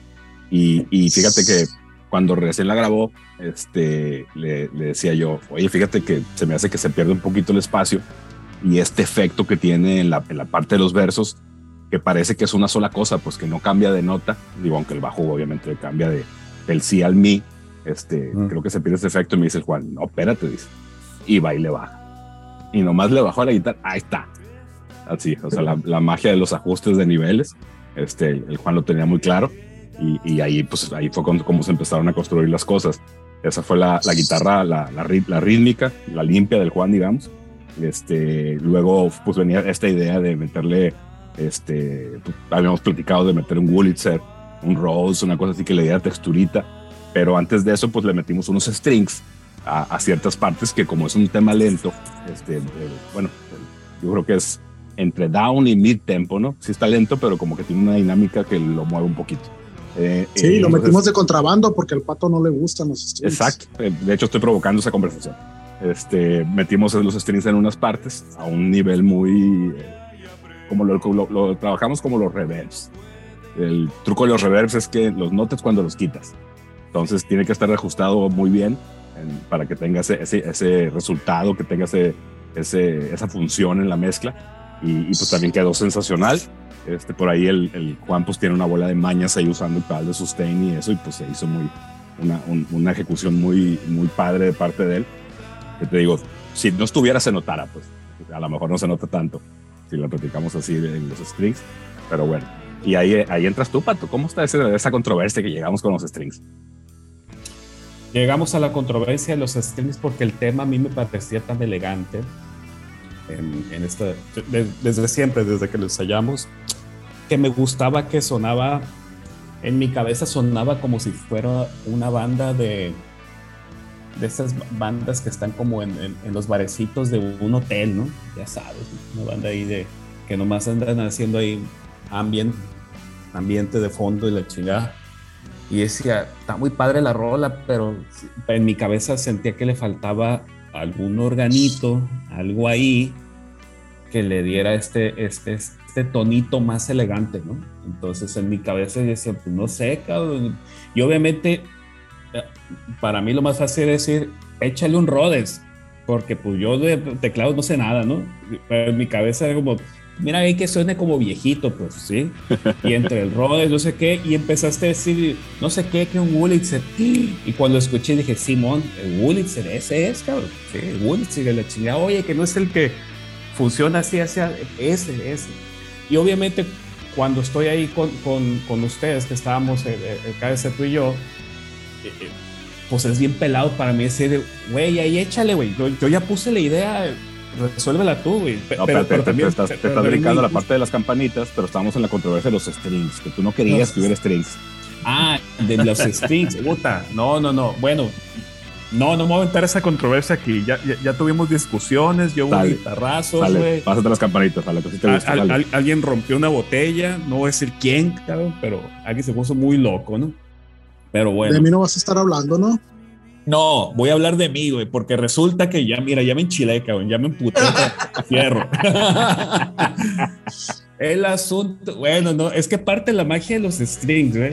Y fíjate que cuando recién la grabó, le decía yo, oye, fíjate que se me hace que se pierde un poquito el espacio y este efecto que tiene en la parte de los versos, que parece que es una sola cosa, pues que no cambia de nota, digo, aunque el bajo obviamente cambia del sí al mi, creo que se pierde ese efecto. Y me dice el Juan, no, espérate, dice, y va y le baja. Y nomás le bajó a la guitarra, ahí está. Así, o sea, la magia de los ajustes de niveles, el Juan lo tenía muy claro, y ahí, pues, ahí fue como se empezaron a construir las cosas. Esa fue la guitarra, la rítmica, la limpia del Juan, digamos. Luego, pues, venía esta idea de meterle, pues, habíamos platicado de meter un Wurlitzer, un Rhodes, una cosa así que le diera texturita, pero antes de eso, pues, le metimos unos strings a ciertas partes que, como es un tema lento, bueno, yo creo que es entre down y mid tempo, ¿no? Sí está lento, pero como que tiene una dinámica que lo mueve un poquito. Sí, lo entonces, metimos de contrabando porque al Pato no le gustan los strings. Exacto, de hecho estoy provocando esa conversación. Metimos los strings en unas partes a un nivel muy... como lo trabajamos como los reverbs. El truco de los reverbs es que los notas cuando los quitas. Entonces tiene que estar ajustado muy bien para que tenga ese resultado, que tenga esa función en la mezcla, y pues también quedó sensacional. Por ahí el Juan pues tiene una bola de mañas ahí usando el pedal de sustain y eso, y pues se hizo una ejecución muy, muy padre de parte de él, que te digo, si no estuviera se notara, pues a lo mejor no se nota tanto si la platicamos así en los strings, pero bueno. Y ahí entras tú, Pato. ¿Cómo está esa controversia que llegamos con los strings? Llegamos a la controversia de los strings porque el tema a mí me parecía tan elegante en esta, desde siempre, desde que lo ensayamos, que me gustaba que sonaba, en mi cabeza sonaba como si fuera una banda de esas bandas que están como en los barecitos de un hotel, ¿no? Ya sabes, una banda ahí que nomás andan haciendo ahí ambiente de fondo y la chingada. Y decía, está muy padre la rola, pero en mi cabeza sentía que le faltaba algún organito, algo ahí que le diera este tonito más elegante, ¿no? Entonces en mi cabeza decía, pues no sé, cabrón. Y obviamente para mí lo más fácil es decir, échale un Rhodes, porque pues yo de teclados no sé nada, ¿no? Pero en mi cabeza era como... mira ahí que suene como viejito, pues, ¿sí? Y entre el Rhodes, no sé qué, y empezaste a decir, no sé qué, que un Wurlitzer. Y cuando escuché dije, Simón, el Wurlitzer, ese es, cabrón. Sí, el Wurlitzer de la chingada. Oye, que no es el que funciona así, hacia ese. Y obviamente, cuando estoy ahí con ustedes, que estábamos, KDC tú y yo, pues es bien pelado para mí decir, güey, ahí échale, güey. Yo ya puse la idea... resuélvela tú, güey. No, te estás brincando la parte de las campanitas, pero estábamos en la controversia de los strings, que tú no querías que hubiera strings. Ah, de los strings, puta. No. Bueno, no me voy a aventar esa controversia aquí. Ya tuvimos discusiones, yo hubo guitarrazos, güey. Pásate las campanitas, a la cosita de gusto, alguien rompió una botella, no voy a decir quién, claro, pero alguien se puso muy loco, ¿no? Pero bueno. De mí no vas a estar hablando, ¿no? No, voy a hablar de mí, güey, porque resulta que ya me enchilé, cabrón, ya me emputé, fierro. El asunto, bueno, no, es que parte de la magia de los strings, güey,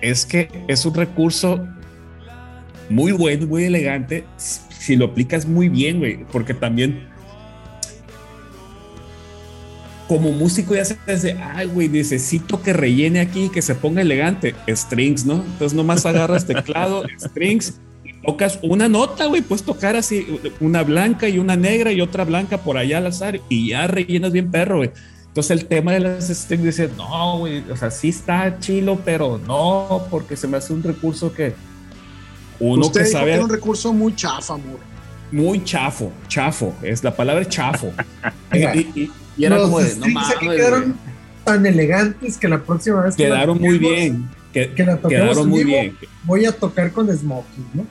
es que es un recurso muy bueno, muy elegante, si lo aplicas muy bien, güey, porque también como músico ya se dice, ay, güey, necesito que rellene aquí, que se ponga elegante, strings, ¿no? Entonces nomás agarras teclado, strings, tocas una nota, güey, puedes tocar así una blanca y una negra y otra blanca por allá al azar y ya rellenas bien perro, güey. Entonces el tema de las strings dice, no, güey, o sea, sí está chilo, pero no, porque se me hace un recurso que uno que sabe... Usted es un recurso muy chafa, amor. Muy chafo, es la palabra chafo. Y era los como de, no mames, quedaron tan elegantes que la próxima vez que quedaron muy bien, que la quedaron muy vivo, bien. Voy a tocar con smoking, ¿no?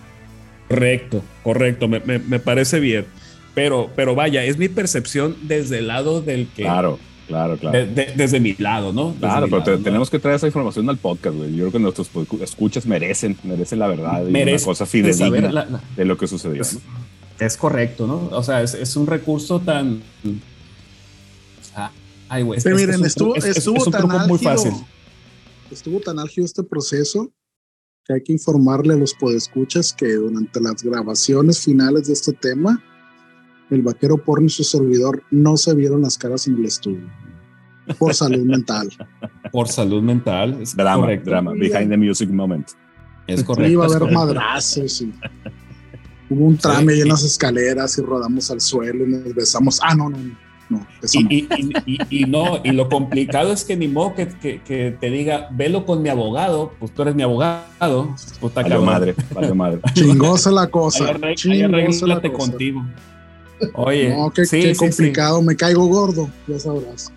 Correcto, me parece bien, pero vaya, es mi percepción desde el lado del que claro. Desde mi lado, ¿no? Desde claro, pero lado, tenemos que traer esa información al podcast, güey. Yo creo que nuestros escuchas merecen la verdad, una cosa fidedigna de lo que sucedió. ¿No? Es correcto, ¿no? O sea, es un recurso tan ay, güey, pero miren, estuvo tan álgido este proceso que hay que informarle a los podescuchas que durante las grabaciones finales de este tema, el Vaquero Porno y su servidor no se vieron las caras en el estudio. Por salud mental. Por salud mental. Es drama, correcto. Drama. Behind the music moment. Es correcto. Iba a haber madrazos y hubo un trame, sí, en las escaleras y rodamos al suelo y nos besamos. Ah, no. Y lo complicado es que ni modo que te diga, velo con mi abogado, pues tú eres mi abogado. Puta que madre. Chingosa la cosa. Arréglate contigo. Oye, no, qué complicado, sí. Me caigo gordo, ya sabrás.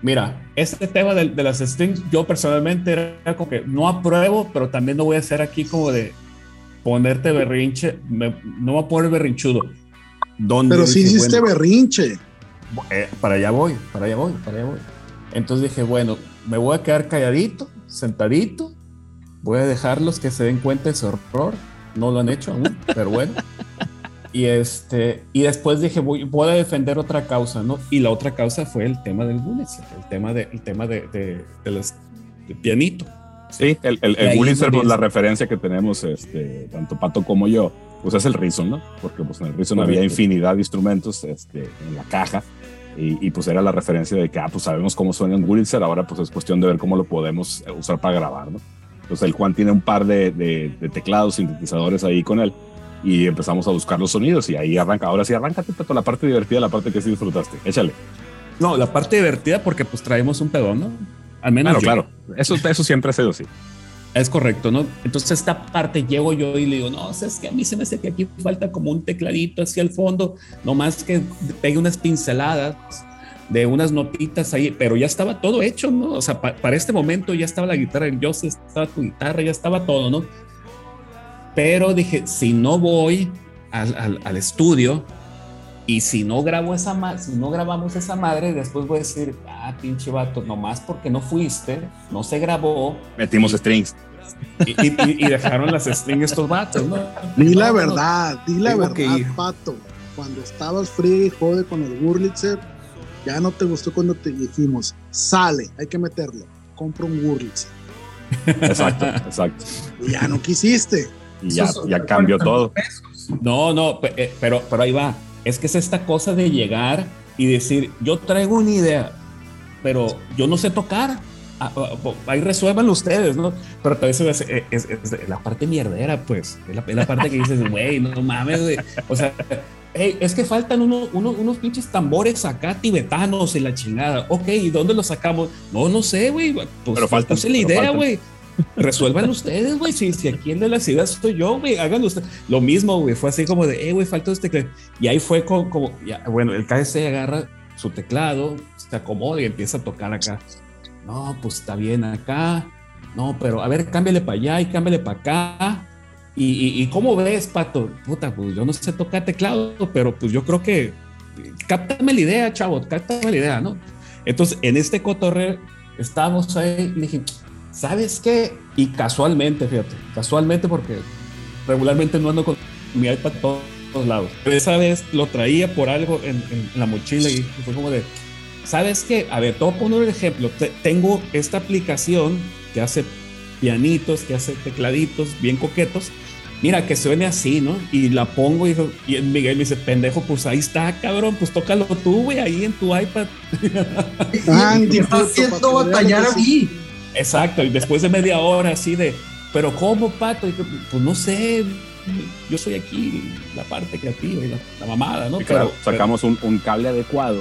Mira, este tema de las strings, yo personalmente era como que no apruebo, pero también no voy a hacer aquí como de ponerte berrinche, no voy a poner berrinchudo. ¿Dónde? Pero sí hiciste berrinche. Para allá voy. Entonces dije, bueno, me voy a quedar calladito, sentadito, voy a dejarlos que se den cuenta de su horror. No lo han hecho aún, pero bueno. Y después dije, voy a defender otra causa, ¿no? Y la otra causa fue el tema del bullying, el tema del pianito. Sí, el bullying es pues, la referencia que tenemos, tanto Pato como yo, pues es el Reason, ¿no? Porque pues, en el Reason había infinidad de instrumentos en la caja y pues era la referencia de que, pues sabemos cómo suena un Wurlitzer, ahora pues es cuestión de ver cómo lo podemos usar para grabar, ¿no? Entonces el Juan tiene un par de teclados, sintetizadores ahí con él. Y empezamos a buscar los sonidos y ahí arranca. Ahora sí, arráncate, Pato, la parte divertida, la parte que sí disfrutaste. Échale. No, la parte divertida porque pues traemos un pedón, ¿no? Al menos claro. Eso siempre ha sido así. Es correcto, ¿no? Entonces esta parte llego yo y le digo, no, es que a mí se me hace que aquí falta como un tecladito hacia el fondo, nomás que pegue unas pinceladas de unas notitas ahí, pero ya estaba todo hecho, ¿no? O sea, para este momento ya estaba la guitarra del José, estaba tu guitarra, ya estaba todo, ¿no? Pero dije, si no voy al estudio y si no grabamos esa madre, después voy a decir, pinche vato, nomás porque no fuiste, no se grabó. Metimos strings. Y dejaron las strings estos vatos, ¿no? Di la verdad, Pato. Cuando estabas frío y jode con el Wurlitzer, ya no te gustó cuando te dijimos, sale, hay que meterlo, compra un Wurlitzer. Exacto. Y ya no quisiste. Y ya cambió todo. No, pero ahí va. Es que es esta cosa de llegar y decir, yo traigo una idea, pero yo no sé tocar. Ahí resuelvan ustedes, ¿no? Pero tal vez es la parte mierdera, pues. Es la parte que dices, güey, no mames, güey. O sea, hey, es que faltan unos pinches tambores acá tibetanos y la chingada. Ok, ¿y dónde los sacamos? No sé, güey. Pues, pero falta. Puse la idea, güey. Resuelvan ustedes, güey. Si aquí en la ciudad soy yo, güey, háganlo ustedes. Lo mismo, güey, fue así como de, güey, falta este teclado. Y ahí fue bueno, el KC agarra su teclado, se acomoda y empieza a tocar acá. No, pues está bien acá. No, pero a ver, cámbiale para allá y cámbiale para acá. ¿Y cómo ves, Pato? Puta, pues yo no sé tocar teclado, pero pues yo creo que cáptame la idea, chavo, cáptame la idea, ¿no? Entonces, en este cotorreo estábamos ahí y dije, ¿sabes qué? Y casualmente, porque regularmente no ando con mi iPad a todos lados. Pero esa vez lo traía por algo en la mochila y fue como de, ¿sabes qué? A ver, te voy a poner un ejemplo. Tengo esta aplicación que hace pianitos, que hace tecladitos bien coquetos. Mira, que suene así, ¿no? Y la pongo y Miguel me dice, pendejo, pues ahí está, cabrón, pues tócalo tú, güey, ahí en tu iPad. Andy, está haciendo batallar a mí. Exacto, y después de media hora así de, ¿pero cómo, Pato? Y yo, pues no sé, yo soy aquí la parte creativa y la mamada, ¿no? Y claro, pero, sacamos un cable adecuado.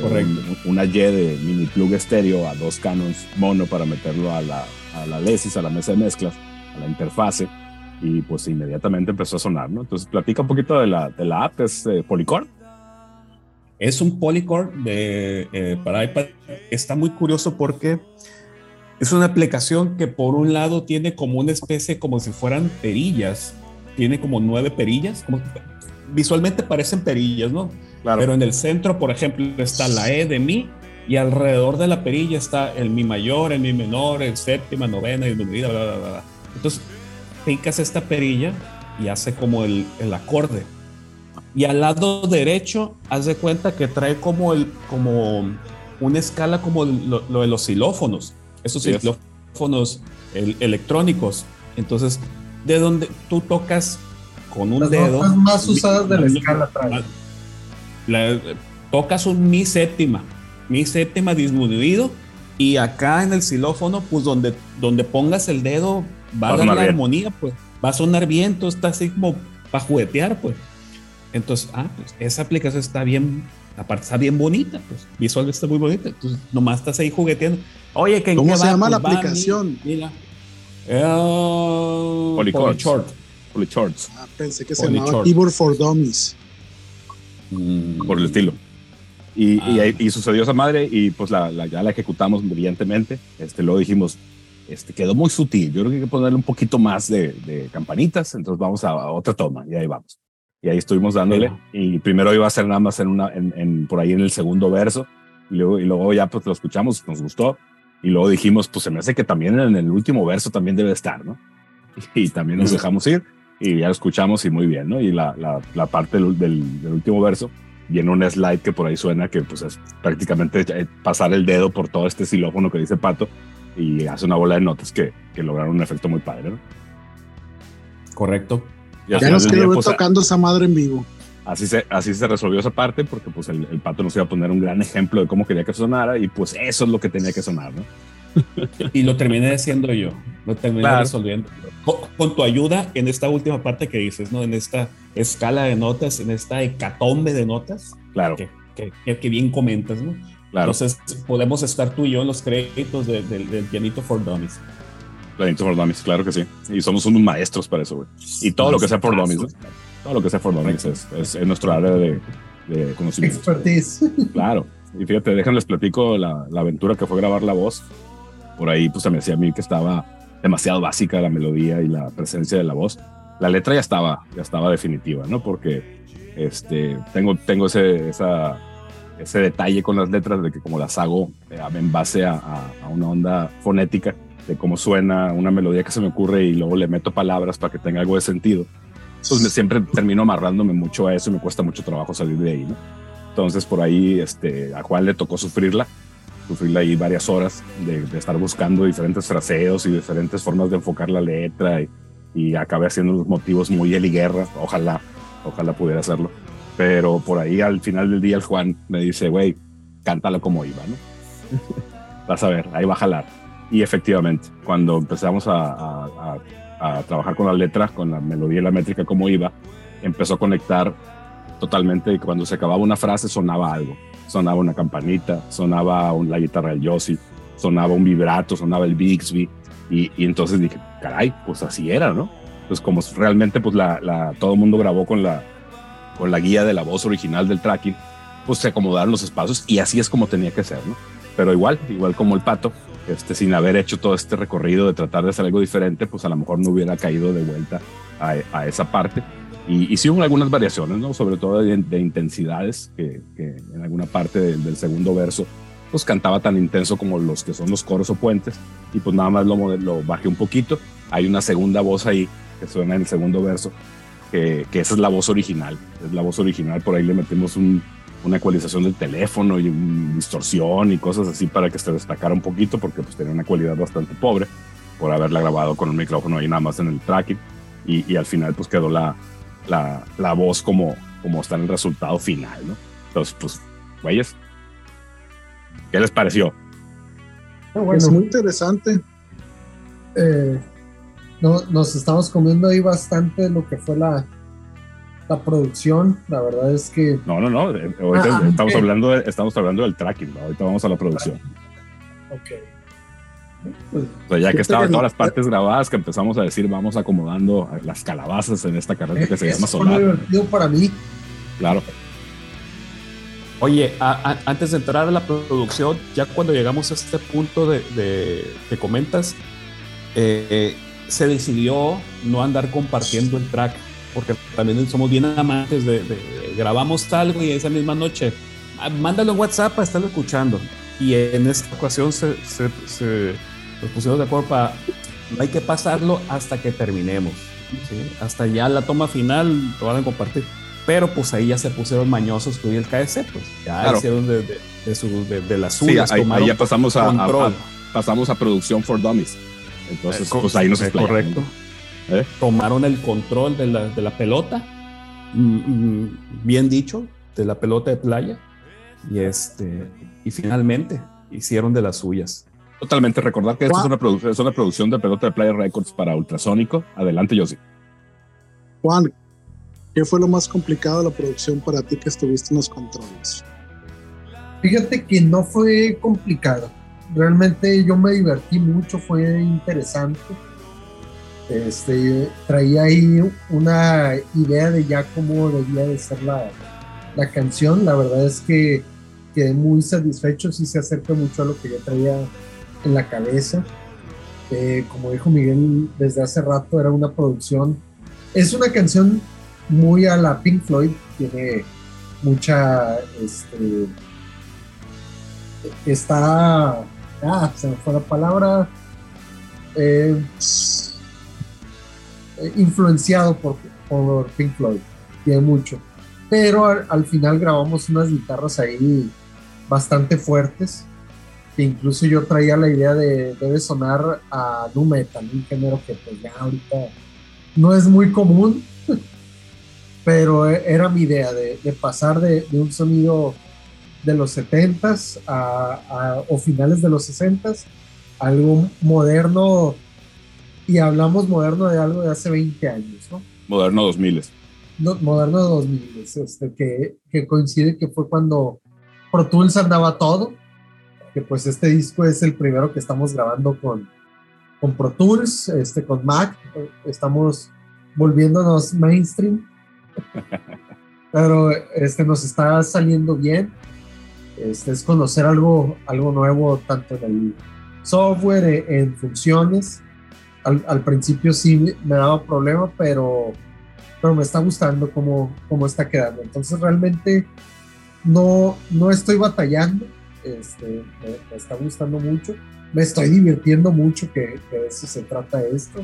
Correcto. Una Y de mini plug estéreo a 2 canons mono para meterlo a la lesis, a la mesa de mezclas, a la interfase, y pues inmediatamente empezó a sonar, ¿no? Entonces platica un poquito de la app, es PolyChord. Es un PolyChord para iPad. Está muy curioso porque es una aplicación que por un lado tiene como una especie como si fueran perillas, tiene como 9 perillas, como visualmente parecen perillas, ¿no? Claro. Pero en el centro, por ejemplo, está la E de mi y alrededor de la perilla está el mi mayor, el mi menor, el séptima, novena, y bla, bla, bla, bla. Entonces, picas esta perilla y hace como el acorde. Y al lado derecho, haz de cuenta que trae como una escala como lo de los xilófonos, esos xilófonos electrónicos. Entonces, de donde tú tocas con un dedo. Las más usadas de la escala trae. Tocas un mi séptima disminuido, y acá en el xilófono, pues donde pongas el dedo va a dar la armonía, pues va a sonar bien, tú estás así como para juguetear, pues. Entonces, pues esa aplicación está bien, aparte está bien bonita, pues visualmente está muy bonita, entonces nomás estás ahí jugueteando. Oye, ¿que en ¿cómo qué se va? Llama pues la aplicación? Mira. PolyChord. PolyChord. Pensé que se llamaba Keyboard for Dummies. Por el estilo. Y sucedió esa madre, y pues ya la ejecutamos brillantemente. Luego dijimos, quedó muy sutil, yo creo que hay que ponerle un poquito más de campanitas, entonces vamos a otra toma, y ahí vamos. Y ahí estuvimos dándole, y primero iba a ser nada más por ahí en el segundo verso, y luego ya pues lo escuchamos, nos gustó, y luego dijimos, pues se me hace que también en el último verso también debe estar, ¿no? Y también nos dejamos ir, y ya lo escuchamos, y muy bien, ¿no? Y la parte del último verso, y en un slide que por ahí suena, que pues es prácticamente pasar el dedo por todo este xilófono que dice Pato, y hace una bola de notas que lograron un efecto muy padre, ¿no? Correcto. Ya nos quedó pues, tocando esa madre en vivo. Así se resolvió esa parte, porque pues el Pato nos iba a poner un gran ejemplo de cómo quería que sonara, y pues eso es lo que tenía que sonar, ¿no? Y lo terminé haciendo yo, lo terminé resolviendo con tu ayuda en esta última parte que dices, ¿no? En esta escala de notas, en esta hecatombe de notas, claro, que bien comentas, ¿no? Claro. Entonces podemos estar tú y yo en los créditos del Pianito for Dummies. Pianito for Dummies, claro que sí. Y somos unos maestros para eso, güey. Y todo lo que sea for Dummies, ¿no? Todo lo que sea for Dummies es nuestro área de conocimiento. Expertise. Claro. Y fíjate, déjenles platico la aventura que fue grabar la voz. Por ahí pues se me decía a mí que estaba demasiado básica la melodía y la presencia de la voz. La letra ya estaba definitiva, ¿no? Porque tengo ese detalle con las letras de que como las hago en base a una onda fonética de cómo suena una melodía que se me ocurre y luego le meto palabras para que tenga algo de sentido. Entonces siempre termino amarrándome mucho a eso y me cuesta mucho trabajo salir de ahí, ¿no? Entonces por ahí a Juan le tocó sufrirla ahí varias horas de estar buscando diferentes fraseos y diferentes formas de enfocar la letra y acabé haciendo unos motivos muy Eli Guerra, ojalá pudiera hacerlo, pero por ahí al final del día el Juan me dice, güey, cántala como iba, ¿no? Vas a ver, ahí va a jalar. Y efectivamente, cuando empezamos a trabajar con la letra, con la melodía y la métrica como iba, empezó a conectar totalmente, y cuando se acababa una frase sonaba algo. Sonaba una campanita, sonaba la guitarra del Yossi, sonaba un vibrato, sonaba el Bigsby, y entonces dije, caray, pues así era, ¿no? Pues como realmente pues todo el mundo grabó con la guía de la voz original del tracking, pues se acomodaron los espacios y así es como tenía que ser, ¿no? Pero igual como el Pato, sin haber hecho todo este recorrido de tratar de hacer algo diferente, pues a lo mejor no hubiera caído de vuelta a esa parte. Y sí hubo algunas variaciones, ¿no? Sobre todo de intensidades que en alguna parte del segundo verso pues cantaba tan intenso como los que son los coros o puentes, y pues nada más lo bajé un poquito. Hay una segunda voz ahí que suena en el segundo verso, que esa es la voz original. Es la voz original, por ahí le metimos una ecualización del teléfono y una distorsión y cosas así para que se destacara un poquito, porque pues tenía una cualidad bastante pobre por haberla grabado con un micrófono ahí nada más en el tracking, y al final pues quedó la voz como está en el resultado final, ¿no? Entonces, pues, güeyes, ¿qué les pareció? Bueno, es muy interesante. Nos estamos comiendo ahí bastante lo que fue la producción. La verdad es que... No. Ahorita estamos hablando del tracking, ¿no? Ahorita vamos a la producción. Ok. Ya que estaban todas las partes grabadas, que empezamos a decir, vamos acomodando las calabazas en esta carreta que se llama Solar. Es divertido para mí. Claro. Oye, antes de entrar a la producción, ya cuando llegamos a este punto que comentas, se decidió no andar compartiendo el track, porque también somos bien amantes de grabamos algo y esa misma noche, mándalo en WhatsApp para estarlo escuchando. Y en esta ocasión se nos pusimos de acuerdo para no hay que pasarlo hasta que terminemos, ¿sí? Hasta ya la toma final lo van a compartir, pero pues ahí ya se pusieron mañosos tú y el KC, pues ya claro. Hicieron de las suyas, sí, ahí ya pasamos a producción for Dummies. Entonces, pues ahí nos explayamos. Correcto. ¿Eh? Tomaron el control de la pelota, bien dicho, de la pelota de playa, y finalmente hicieron de las suyas. Totalmente, recordar que esto es una producción de Pelota de Playa Records para Ultrasónico. Adelante, Yossi. Juan, ¿qué fue lo más complicado de la producción para ti que estuviste en los controles? Fíjate que no fue complicado. Realmente yo me divertí mucho, fue interesante. Traía ahí una idea de ya cómo debía de ser la canción. La verdad es que quedé muy satisfecho, sí se acerca mucho a lo que yo traía en la cabeza. Como dijo Miguel desde hace rato, era una producción, es una canción muy a la Pink Floyd, tiene mucha se me fue la palabra, influenciado por Pink Floyd, tiene mucho, pero al final grabamos unas guitarras ahí bastante fuertes, que incluso yo traía la idea de debe sonar a nu metal, un género que pues ya ahorita no es muy común, pero era mi idea de pasar de un sonido de los 70s o finales de los 60s, algo moderno, y hablamos moderno de algo de hace 20 años, ¿no? Moderno 2000. Moderno 2000, que coincide que fue cuando Pro Tools andaba todo, que pues este disco es el primero que estamos grabando con Pro Tools, con Mac, estamos volviéndonos mainstream, pero nos está saliendo bien. Es conocer algo nuevo, tanto en el software, en funciones. Al principio sí me daba problema, pero me está gustando cómo está quedando. Entonces realmente no estoy batallando, me está gustando mucho, me estoy divirtiendo mucho, que de eso se trata esto.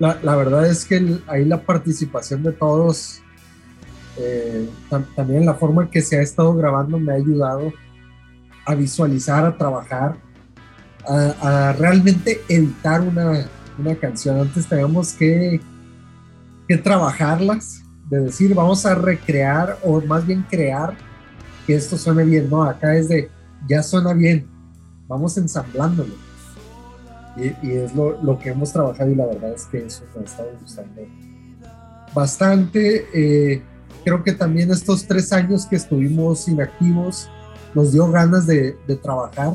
La verdad es que ahí la participación de todos, también la forma en que se ha estado grabando me ha ayudado a visualizar, a trabajar, a realmente editar una canción. Antes teníamos que trabajarlas, de decir vamos a recrear, o más bien crear que esto suene bien. No, acá es de ya suena bien, vamos ensamblándolo, y es lo que hemos trabajado, y la verdad es que eso me ha estado gustando bastante. Creo que también estos 3 años que estuvimos inactivos nos dio ganas de trabajar,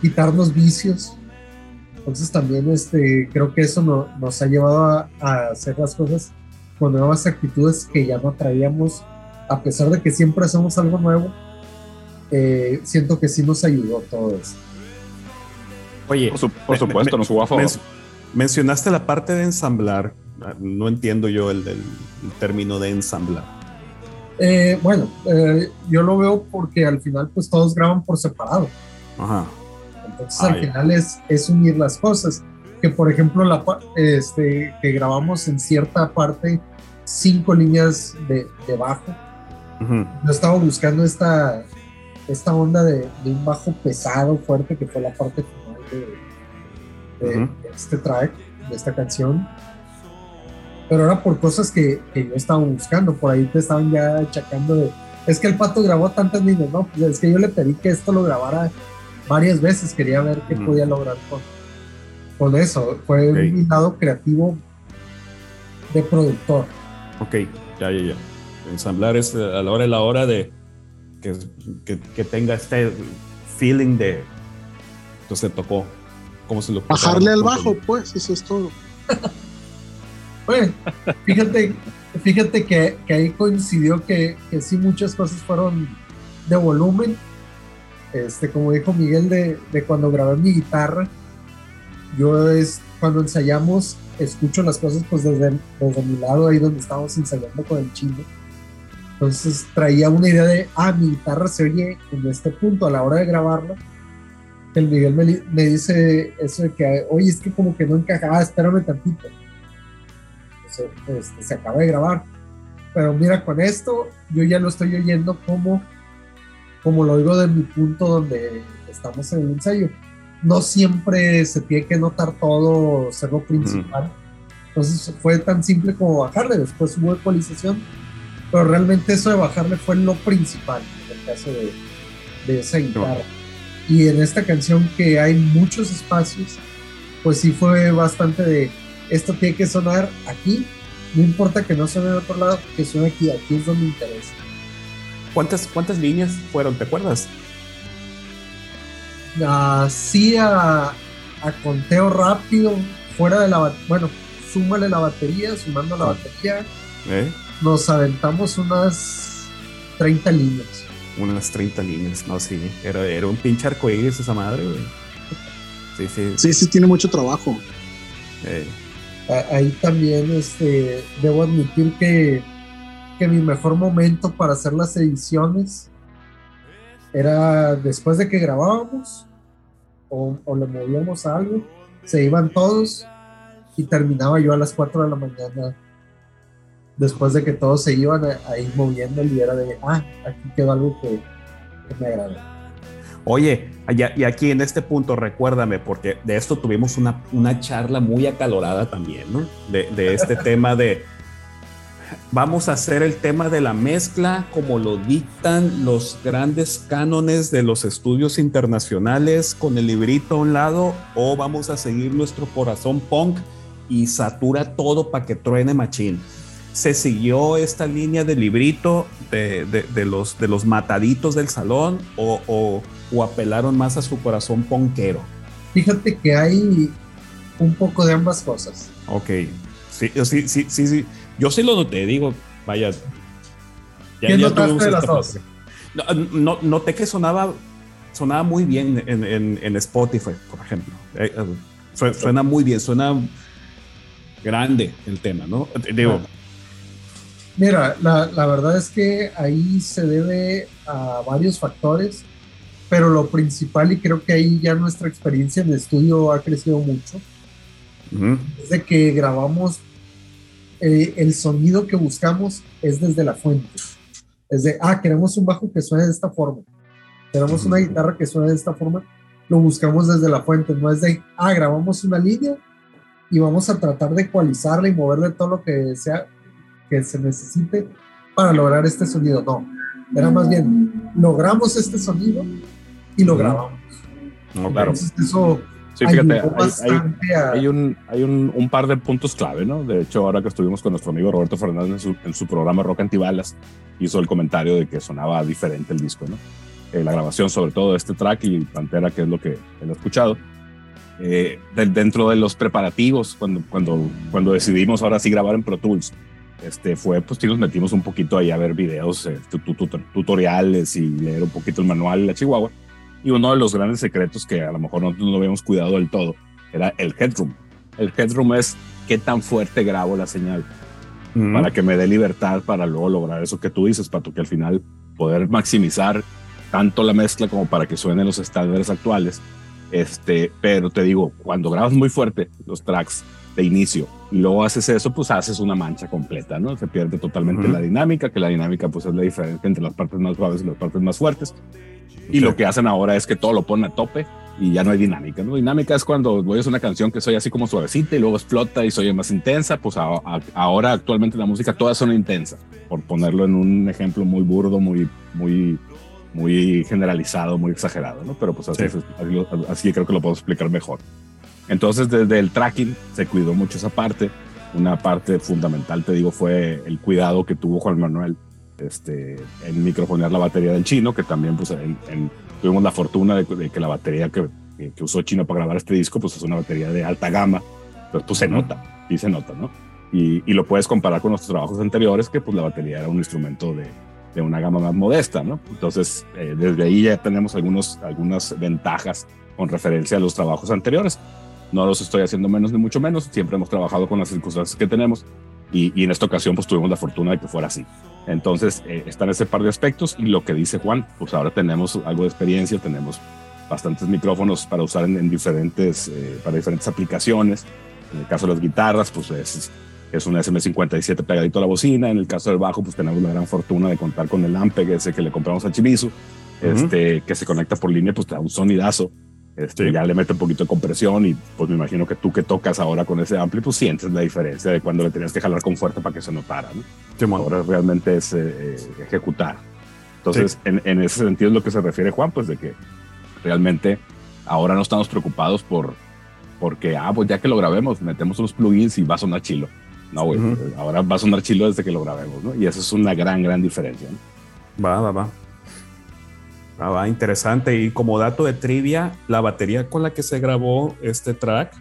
quitarnos vicios. Entonces también creo que eso nos ha llevado a hacer las cosas con nuevas actitudes que ya no traíamos, a pesar de que siempre hacemos algo nuevo. Siento que sí nos ayudó todo eso. Oye, por supuesto, nos jugó a favor. Mencionaste la parte de ensamblar. No entiendo yo el término de ensamblar. Yo lo veo porque al final pues todos graban por separado. Ajá. Entonces al final es unir las cosas, que por ejemplo que grabamos en cierta parte 5 líneas de bajo. Uh-huh. Yo estaba buscando esta onda de un bajo pesado, fuerte, que fue la parte final de uh-huh. Este track, de esta canción, pero era por cosas que yo estaba buscando. Por ahí te estaban ya achacando es que el Pato grabó tantas líneas, ¿no? Pues es que yo le pedí que esto lo grabara varias veces, quería ver qué uh-huh. podía lograr con eso. Fue un lado creativo de productor. Ok, ya. Ensamblar es a la hora de que tenga este feeling de. Entonces te tocó. ¿Cómo se lo puso? Bajarle al bajo, pues, eso es todo. Bueno, fíjate que ahí coincidió que sí, muchas cosas fueron de volumen. Como dijo Miguel, de cuando grabé mi guitarra, yo cuando ensayamos escucho las cosas pues desde mi lado, ahí donde estábamos ensayando con el chino. Entonces traía una idea de mi guitarra se oye en este punto. A la hora de grabarla, el Miguel me dice eso de que oye, es que como que no encaja, espérame tantito. Entonces, se acaba de grabar, pero mira, con esto yo ya lo estoy oyendo como como lo oigo de mi punto donde estamos en el ensayo. No siempre se tiene que notar todo, ser lo principal. Entonces fue tan simple como bajarle, después hubo ecualización, pero realmente eso de bajarle fue lo principal en el caso de esa guitarra. Y en esta canción, que hay muchos espacios, pues sí fue bastante de, esto tiene que sonar aquí, no importa que no suene de otro lado, que suene aquí, aquí es donde interesa. ¿Cuántas líneas fueron, te acuerdas? Sí, a conteo rápido, fuera de la, bueno, súmale la batería, sumando la batería, nos aventamos unas 30 líneas. Unas 30 líneas, no, sí, era un pinche arcoíris esa madre, güey. Sí, tiene mucho trabajo. Ahí también debo admitir que mi mejor momento para hacer las ediciones era después de que grabábamos o le movíamos a algo, se iban todos y terminaba yo a las 4 de la mañana después de que todos se iban a ir moviendo, y era de, aquí quedó algo que me agrada. Oye, y aquí en este punto recuérdame, porque de esto tuvimos una charla muy acalorada también, ¿no? De este tema de, vamos a hacer el tema de la mezcla como lo dictan los grandes cánones de los estudios internacionales, con el librito a un lado, o vamos a seguir nuestro corazón punk y satura todo para que truene machín. Se siguió esta línea de librito de los mataditos del salón, o apelaron más a su corazón ponquero. Fíjate que hay un poco de ambas cosas. Ok, sí. Yo sí lo noté, digo, vaya. ¿Qué notaste de las dos? Noté que sonaba muy bien en Spotify, por ejemplo. Suena muy bien, suena grande el tema, ¿no? Digo. Mira, la verdad es que ahí se debe a varios factores, pero lo principal, y creo que ahí ya nuestra experiencia en el estudio ha crecido mucho, desde que grabamos, el sonido que buscamos es desde la fuente. Es de, queremos un bajo que suene de esta forma, queremos una guitarra que suene de esta forma, lo buscamos desde la fuente, no es de, grabamos una línea y vamos a tratar de ecualizarla y moverle todo lo que sea que se necesite para lograr este sonido. No, era más bien, logramos este sonido y lo grabamos. No, claro. Entonces eso, sí, fíjate, hay un par de puntos clave, ¿no? De hecho, ahora que estuvimos con nuestro amigo Roberto Fernández en su programa Rock Antibalas, hizo el comentario de que sonaba diferente el disco, ¿no? La grabación, sobre todo de este track y Pantera, que es lo que él ha escuchado. Dentro de los preparativos, cuando decidimos ahora sí grabar en Pro Tools, fue, pues sí nos metimos un poquito ahí a ver videos, tutoriales y leer un poquito el manual de la Chihuahua. Y uno de los grandes secretos que a lo mejor nosotros no habíamos cuidado del todo era el headroom. El headroom es qué tan fuerte grabo la señal para que me dé libertad para luego lograr eso que tú dices, Pato, que al final poder maximizar tanto la mezcla como para que suenen los estándares actuales. Pero te digo, cuando grabas muy fuerte los tracks de inicio y luego haces eso, pues haces una mancha completa, ¿no? Se pierde totalmente la dinámica, que la dinámica pues es la diferencia entre las partes más suaves y las partes más fuertes. Y lo que hacen ahora es que todo lo ponen a tope y ya no hay dinámica, ¿no? Dinámica es cuando voy a hacer una canción que soy así como suavecita y luego explota y soy más intensa. Pues ahora actualmente la música todas son intensas, por ponerlo en un ejemplo muy burdo, muy generalizado, muy exagerado, ¿no? Pero pues así creo que lo puedo explicar mejor. Entonces, desde el tracking se cuidó mucho esa parte. Una parte fundamental, te digo, fue el cuidado que tuvo Juan Manuel en microfonear la batería del Chino, que también pues tuvimos la fortuna de que la batería que usó Chino para grabar este disco pues es una batería de alta gama. Entonces pues se nota, ¿no? Y lo puedes comparar con nuestros trabajos anteriores, que pues la batería era un instrumento de una gama más modesta, ¿no? Entonces desde ahí ya tenemos algunas ventajas con referencia a los trabajos anteriores. No los estoy haciendo menos ni mucho menos, siempre hemos trabajado con las circunstancias que tenemos, y en esta ocasión pues tuvimos la fortuna de que fuera así. Entonces están ese par de aspectos, y lo que dice Juan, pues ahora tenemos algo de experiencia, tenemos bastantes micrófonos para usar para diferentes aplicaciones. En el caso de las guitarras pues es una SM57 pegadito a la bocina. En el caso del bajo pues tenemos la gran fortuna de contar con el Ampeg ese que le compramos a Chimizu. que se conecta por línea, pues te da un sonidazo. Sí. Ya le mete un poquito de compresión y pues me imagino que tú que tocas ahora con ese ampli, pues sientes la diferencia de cuando le tenías que jalar con fuerza para que se notara, ¿no? Sí, ahora realmente es ejecutar. Entonces, sí, en ese sentido es lo que se refiere Juan, pues de que realmente ahora no estamos preocupados porque, pues ya que lo grabemos, metemos unos plugins y va a sonar chilo. No, güey, ahora va a sonar chilo desde que lo grabemos, ¿no? Y eso es una gran, gran diferencia, ¿no? Va, interesante. Y como dato de trivia, la batería con la que se grabó este track,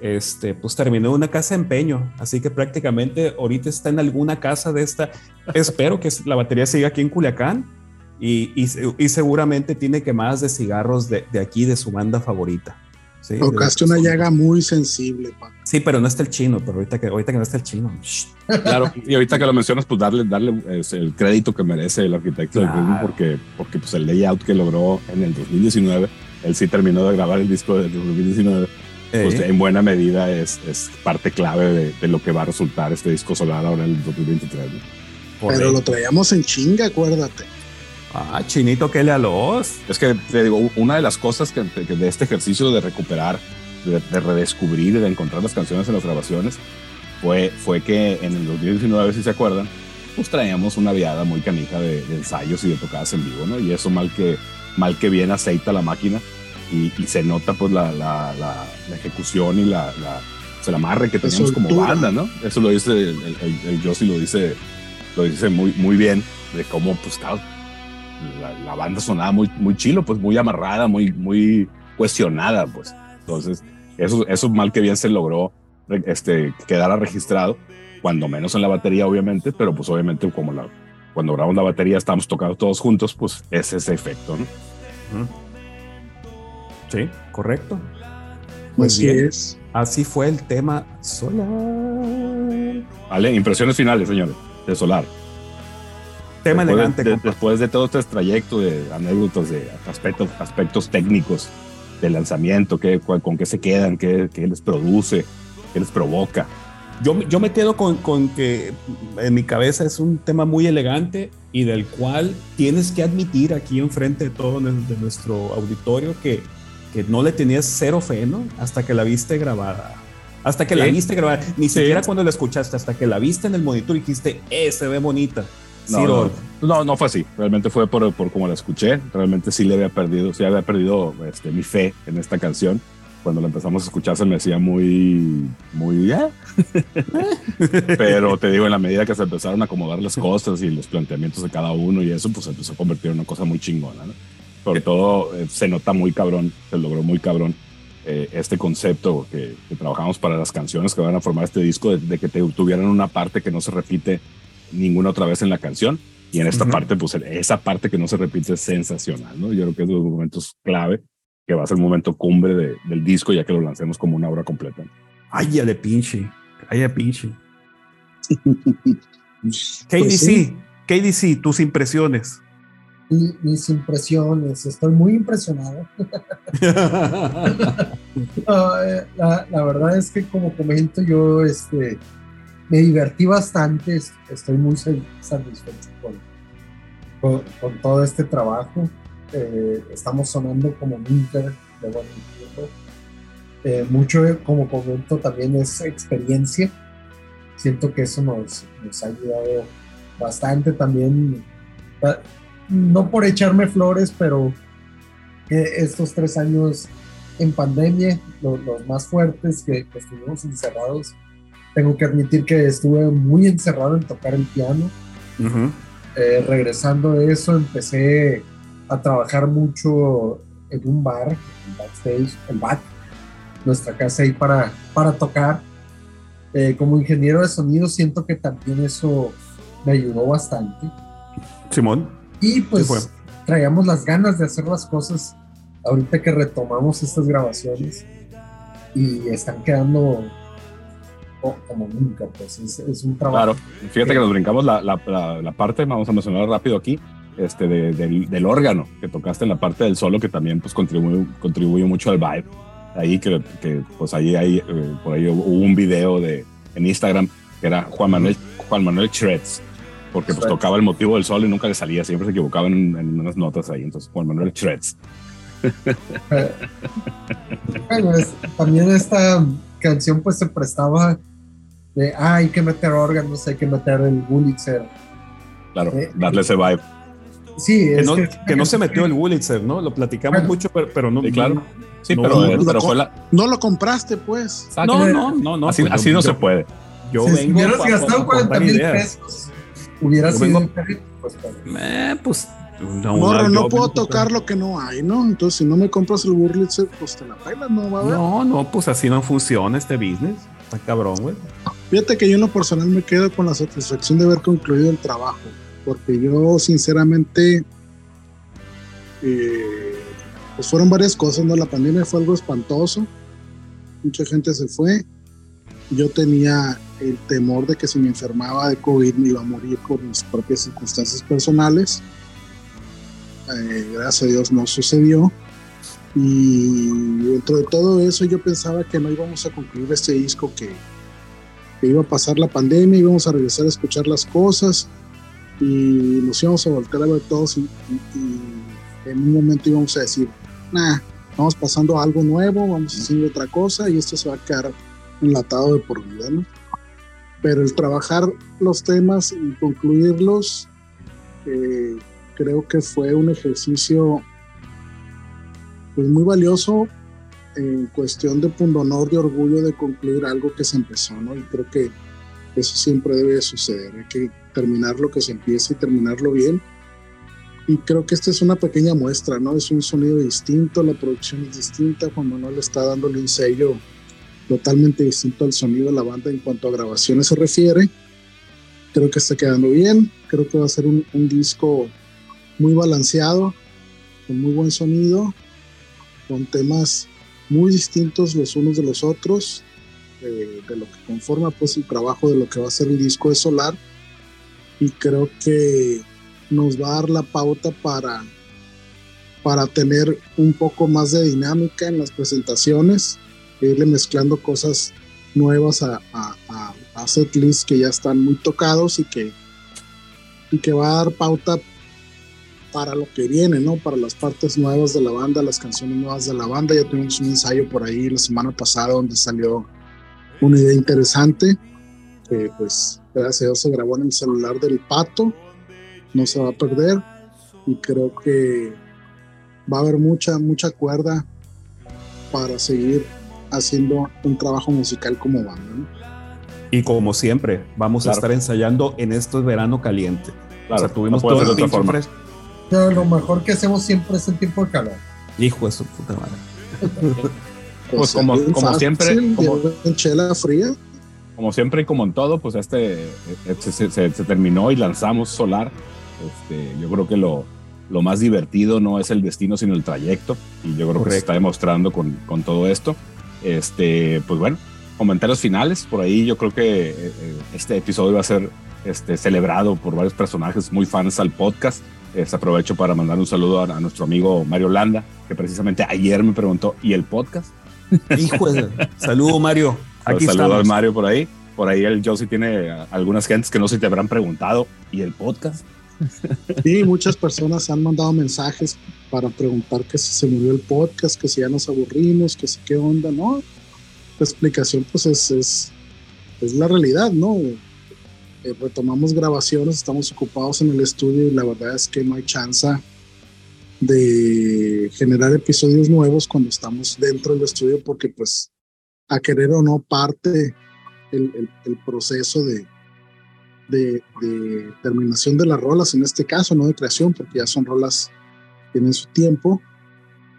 pues terminó en una casa de empeño, así que prácticamente ahorita está en alguna casa de esta. Espero que la batería siga aquí en Culiacán y seguramente tiene quemadas de cigarros de aquí, de su banda favorita. Sí, tocaste una llaga muy sensible, Paco. Sí, pero no está el chino, pero ahorita que no está el chino. Claro, y ahorita que lo mencionas, pues darle el crédito que merece el arquitecto del grupo, porque pues el layout que logró en el 2019, él sí terminó de grabar el disco del 2019, pues en buena medida es parte clave de lo que va a resultar este disco Solar ahora en el 2023, ¿no? Pero lo traíamos en chinga, acuérdate. Chinito, que le a los. Es que te digo, una de las cosas que de este ejercicio de recuperar, de redescubrir y de encontrar las canciones en las grabaciones fue que en el 2019, si se acuerdan, pues traíamos una viada muy canija de ensayos y de tocadas en vivo, ¿no? Y eso mal que bien aceita la máquina y se nota pues la ejecución y el amarre que tenemos como banda, ¿no? Eso lo dice el Josi, lo dice muy, muy bien de cómo pues la banda sonaba muy, muy chilo, pues muy amarrada, muy, muy cuestionada, pues. Entonces, eso mal que bien se logró quedara registrado, cuando menos en la batería, obviamente, pero pues obviamente cuando grabamos la batería estábamos tocando todos juntos, pues es ese efecto, ¿no? Sí, correcto. Pues sí es. Así fue el tema Solar. Vale, impresiones finales, señores, de Solar. Tema elegante. Después de todo este trayecto de anécdotas, de aspectos técnicos del lanzamiento, con qué se quedan, qué les produce, qué les provoca. Yo me quedo con que en mi cabeza es un tema muy elegante y del cual tienes que admitir aquí enfrente de todo de nuestro auditorio que no le tenías cero fe, ¿no? Hasta que la viste grabada. Hasta que la viste grabada. Ni siquiera cuando la escuchaste, hasta que la viste en el monitor y dijiste, se ve bonita. No fue así. Realmente fue por como la escuché. Realmente sí había perdido mi fe en esta canción. Cuando la empezamos a escuchar se me hacía muy, muy, pero te digo, en la medida que se empezaron a acomodar las cosas y los planteamientos de cada uno y eso, pues se empezó a convertir en una cosa muy chingona, ¿no? Sobre todo se nota muy cabrón, se logró muy cabrón este concepto que trabajamos para las canciones que van a formar este disco, de que te tuvieran una parte que no se repite ninguna otra vez en la canción, y en esta parte, pues esa parte que no se repite es sensacional, ¿no? Yo creo que es uno de los momentos clave, que va a ser el momento cumbre del disco, ya que lo lancemos como una obra completa. Ay, ya de pinche. KDC, tus impresiones. Mis impresiones, estoy muy impresionado. La verdad es que, como comento, yo me divertí bastante, estoy muy satisfecho con todo este trabajo. Estamos sonando como Minter de buen tiempo. Mucho, como comento, también es experiencia. Siento que eso nos ha ayudado bastante también. No por echarme flores, pero estos 3 años en pandemia, los más fuertes que estuvimos encerrados, tengo que admitir que estuve muy encerrado en tocar el piano. Regresando de eso, empecé a trabajar mucho en un bar, en Backstage, el BAT, nuestra casa ahí para tocar. Como ingeniero de sonido, siento que también eso me ayudó bastante. Simón. Y pues traíamos las ganas de hacer las cosas ahorita que retomamos estas grabaciones y están quedando como nunca, pues es un trabajo. Claro, fíjate que nos brincamos la parte, vamos a mencionar rápido aquí, del órgano que tocaste en la parte del solo, que también pues contribuye mucho al vibe, ahí que pues ahí hay, por ahí hubo un video en Instagram que era Juan Manuel Shreds, porque pues tocaba el motivo del solo y nunca le salía, siempre se equivocaba en unas notas ahí, entonces Juan Manuel Shreds. Bueno, también esta canción pues se prestaba de, hay que meter órganos, hay que meter el Wurlitzer. Claro, darle ese vibe. Sí, es que no se metió el Wurlitzer, ¿no? Lo platicamos mucho, pero no, claro. Sí, no, pero fue la... No lo compraste, pues. No. Así no se puede. Si hubieras gastado 40,000 pesos, hubiera sido un perrito. Pues no, morro, no puedo tocar lo que no hay, ¿no? Entonces, si no me compras el Wurlitzer, pues te la pelas, no va a haber. No, pues así no funciona este business. Está cabrón, güey. Fíjate que yo en lo personal me quedo con la satisfacción de haber concluido el trabajo, porque yo sinceramente pues fueron varias cosas, ¿no? La pandemia fue algo espantoso, mucha gente se fue, yo tenía el temor de que si me enfermaba de COVID me iba a morir por mis propias circunstancias personales. Gracias a Dios no sucedió, y dentro de todo eso yo pensaba que no íbamos a concluir este disco, que iba a pasar la pandemia, íbamos a regresar a escuchar las cosas y nos íbamos a voltear a ver todos y en un momento íbamos a decir, vamos pasando a algo nuevo, vamos haciendo otra cosa y esto se va a quedar enlatado de por vida, ¿no? Pero el trabajar los temas y concluirlos, creo que fue un ejercicio pues muy valioso en cuestión de pundonor, de orgullo de concluir algo que se empezó, ¿no? Y creo que eso siempre debe suceder, hay que terminar lo que se empieza y terminarlo bien, y creo que esta es una pequeña muestra, ¿no? Es un sonido distinto, la producción es distinta, Juan Manuel está dándole un sello totalmente distinto al sonido de la banda en cuanto a grabaciones se refiere. Creo que está quedando bien, creo que va a ser un disco muy balanceado, con muy buen sonido, con temas muy distintos los unos de los otros, de lo que conforma pues el trabajo de lo que va a ser el disco de Solar, y creo que nos va a dar la pauta para tener un poco más de dinámica en las presentaciones, irle mezclando cosas nuevas a setlists que ya están muy tocados y que va a dar pauta para lo que viene, ¿no? Para las partes nuevas de la banda, las canciones nuevas de la banda. Ya tuvimos un ensayo por ahí la semana pasada donde salió una idea interesante que pues gracias a Dios se grabó en el celular del Pato, no se va a perder, y creo que va a haber mucha cuerda para seguir haciendo un trabajo musical como banda, ¿no? Y como siempre vamos a estar ensayando en este verano caliente, o sea, tuvimos todo el tiempo fresco. Pero lo mejor que hacemos siempre es el tiempo de calor. Hijo de su puta madre. Pues como siempre, como chela fría. Como siempre y como en todo, pues se terminó y lanzamos Solar. Yo creo que lo más divertido no es el destino, sino el trayecto. Y yo creo que se está demostrando con todo esto. Pues bueno, comentarios finales. Por ahí yo creo que este episodio va a ser celebrado por varios personajes muy fans al podcast. Aprovecho para mandar un saludo a nuestro amigo Mario Landa, que precisamente ayer me preguntó, ¿y el podcast? Hijo de... Saludo, Mario. Aquí saludo al Mario por ahí. Por ahí el Josie tiene algunas gentes que no se te habrán preguntado, ¿y el podcast? Sí, muchas personas han mandado mensajes para preguntar que si se murió el podcast, que si ya nos aburrimos, que si qué onda, ¿no? La explicación pues es la realidad, ¿no? Retomamos grabaciones, estamos ocupados en el estudio y la verdad es que no hay chance de generar episodios nuevos cuando estamos dentro del estudio, porque pues a querer o no parte el proceso de terminación de las rolas, en este caso no de creación, porque ya son rolas, tienen su tiempo,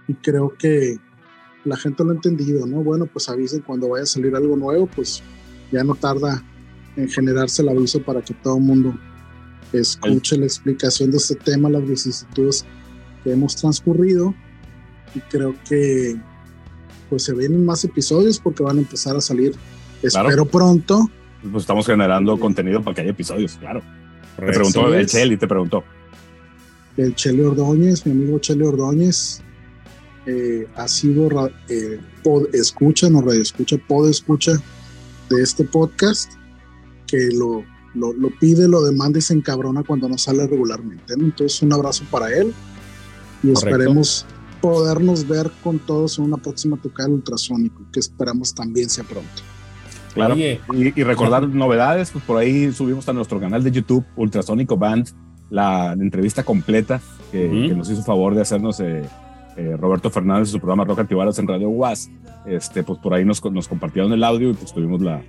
y creo que la gente lo ha entendido, ¿no? Bueno, pues avisen cuando vaya a salir algo nuevo, pues ya no tarda en generarse el aviso para que todo el mundo escuche la explicación de este tema, las vicisitudes que hemos transcurrido, y creo que pues se vienen más episodios porque van a empezar a salir, espero pronto. Pues estamos generando contenido para que haya episodios, claro. Te preguntó el Chele, El Chele Ordóñez, mi amigo Chele Ordóñez, ha sido podescucha de este podcast, que lo lo pide, lo demanda y se encabrona cuando no sale regularmente, ¿no? Entonces un abrazo para él y correcto, esperemos podernos ver con todos en una próxima tocada del Ultrasónico, que esperamos también sea pronto. Claro. Y recordar novedades, pues por ahí subimos a nuestro canal de YouTube Ultrasónico Band la entrevista completa que nos hizo favor de hacernos Roberto Fernández en su programa Rock Antibalas en Radio UAS. Pues por ahí nos compartieron el audio y pues tuvimos la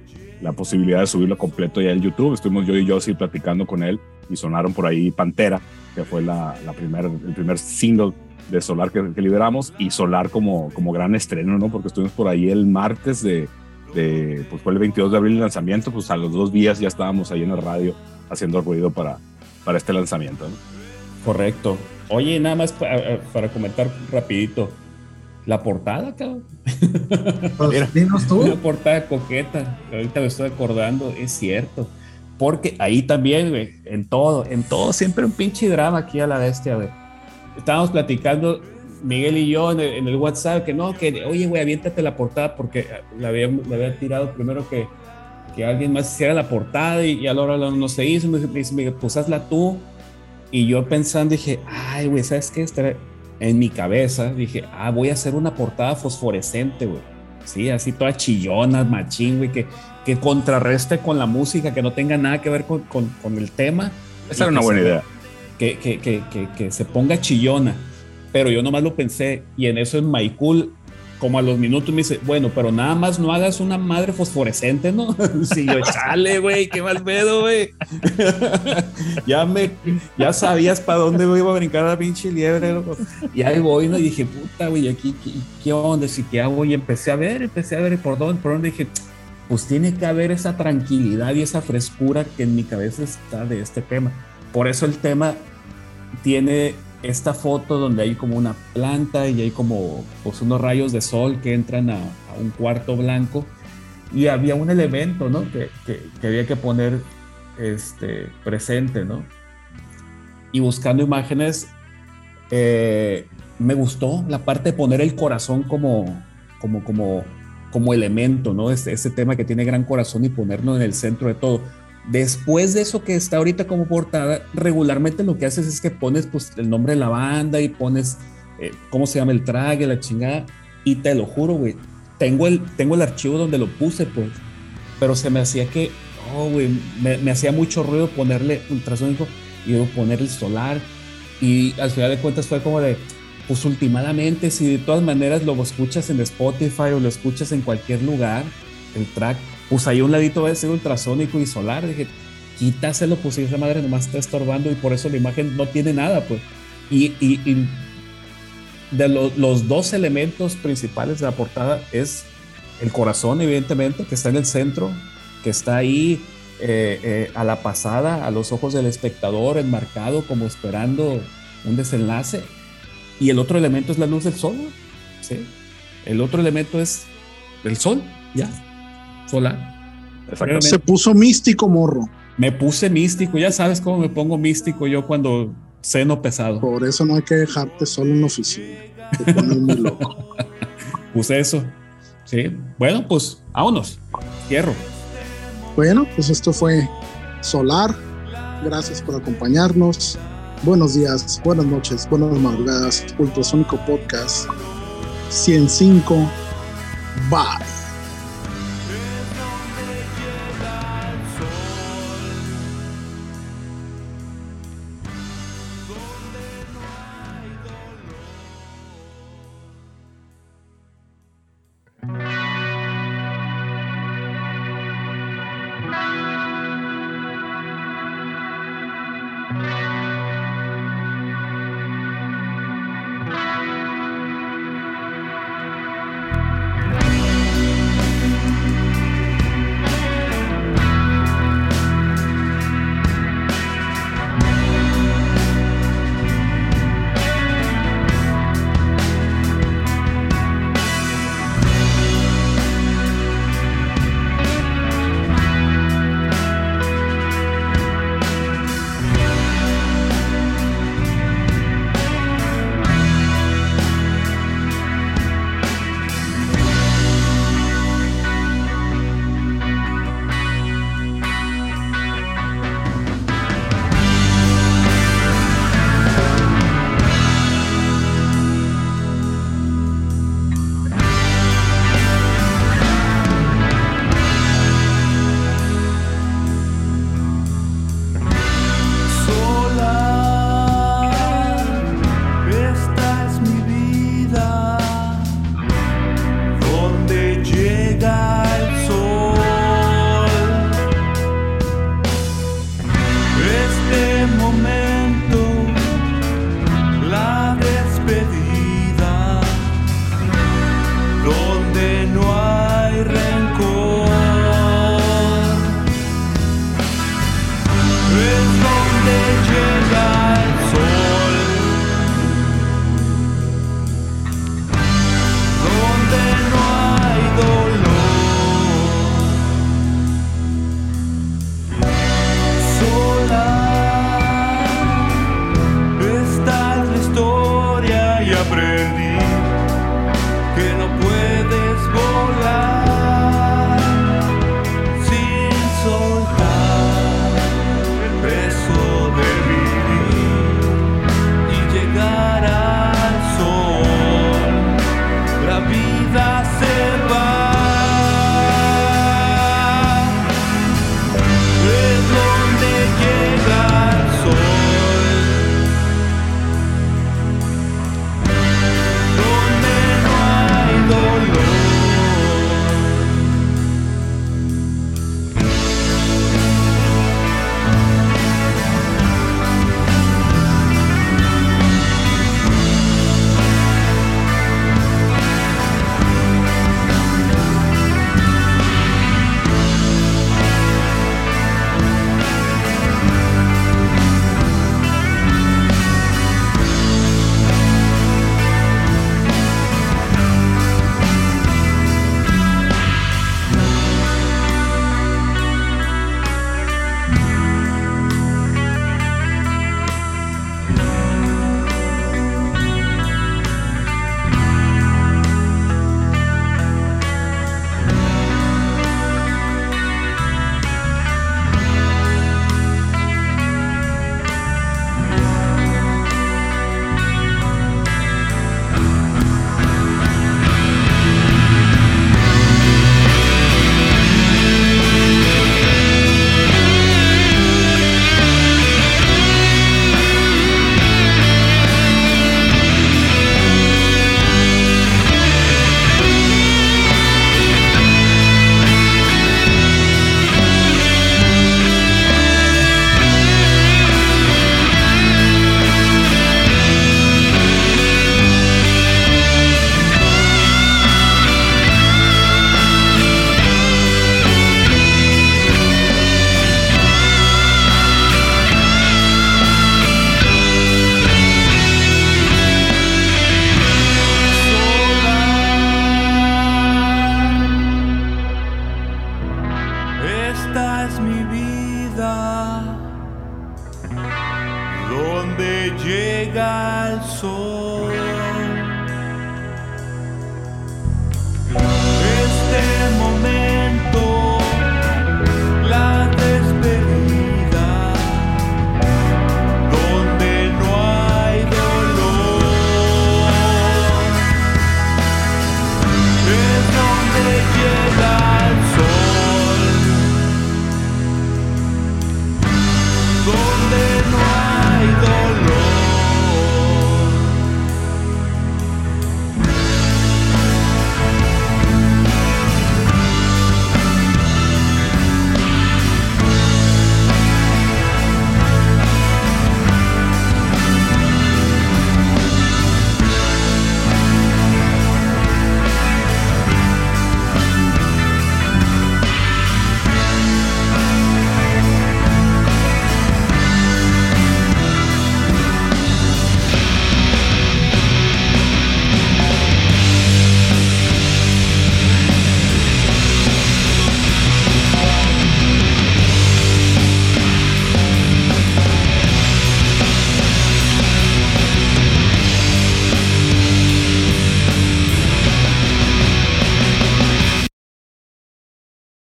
posibilidad de subirlo completo ya en YouTube. Estuvimos yo y Yossi platicando con él y sonaron por ahí Pantera, que fue el primer single de Solar que liberamos, y Solar como gran estreno, ¿no? Porque estuvimos por ahí el martes pues fue el 22 de abril el lanzamiento, pues a los 2 días ya estábamos ahí en la radio haciendo ruido para este lanzamiento, ¿no? Correcto. Oye, nada más para comentar rapidito, la portada, cabrón. Pues, dinos tú. Una portada coqueta, ahorita me estoy acordando, es cierto, porque ahí también, güey, en todo, siempre un pinche drama aquí a la bestia, güey. Estábamos platicando Miguel y yo en el WhatsApp, que oye, güey, aviéntate la portada, porque la había tirado primero que alguien más hiciera la portada y a la hora no se hizo. Me dice, Miguel, pues hazla tú. Y yo pensando, dije, ay, güey, ¿sabes qué? En mi cabeza dije, voy a hacer una portada fosforescente, güey. Sí, así toda chillona, machín, güey, que contrarreste con la música, que no tenga nada que ver con el tema. Esa era una buena idea. Que se ponga chillona. Pero yo nomás lo pensé, y en eso en Maikul, como a los minutos me dice, bueno, pero nada más no hagas una madre fosforescente, ¿no? Sí, yo, chale, güey, qué mal pedo, güey. Ya sabías para dónde iba a brincar la pinche liebre, loco. Y ahí voy, ¿no? Y dije, puta, güey, aquí, ¿qué onda? ¿Sí, qué hago? Y empecé a ver, ¿por dónde? Dije, pues tiene que haber esa tranquilidad y esa frescura que en mi cabeza está de este tema. Por eso el tema tiene esta foto donde hay como una planta y hay como pues unos rayos de sol que entran a un cuarto blanco, y había un elemento, ¿no? que había que poner presente, ¿no? Y buscando imágenes, me gustó la parte de poner el corazón como elemento, ¿no? Ese tema que tiene gran corazón, y ponerlo en el centro de todo. Después de eso que está ahorita como portada, regularmente lo que haces es que pones pues el nombre de la banda y pones cómo se llama el track, la chingada, y te lo juro, güey, tengo el archivo donde lo puse, pues, pero se me hacía que, güey, me hacía mucho ruido ponerle Ultrasónico y luego ponerle Solar, y al final de cuentas fue como de, pues últimamente, si de todas maneras lo escuchas en Spotify o lo escuchas en cualquier lugar, el track, pues ahí un ladito va a ser Ultrasónico y Solar. Dije, quítaselo, pues esa madre nomás está estorbando, y por eso la imagen no tiene nada, pues. Y de los dos elementos principales de la portada es el corazón, evidentemente, que está en el centro, que está ahí a la pasada, a los ojos del espectador, enmarcado como esperando un desenlace. Y el otro elemento es la luz del sol, ¿no? ¿Sí? El otro elemento es el sol, ya. Solar. Se puso místico, morro. Me puse místico, ya sabes cómo me pongo místico yo cuando ceno pesado. Por eso no hay que dejarte solo en la oficina. Te pones muy loco. Puse eso. Sí. Bueno, pues vámonos. Cierro. Bueno, pues esto fue Solar. Gracias por acompañarnos. Buenos días, buenas noches, buenas madrugadas. Ultrasónico Podcast 105. Bye.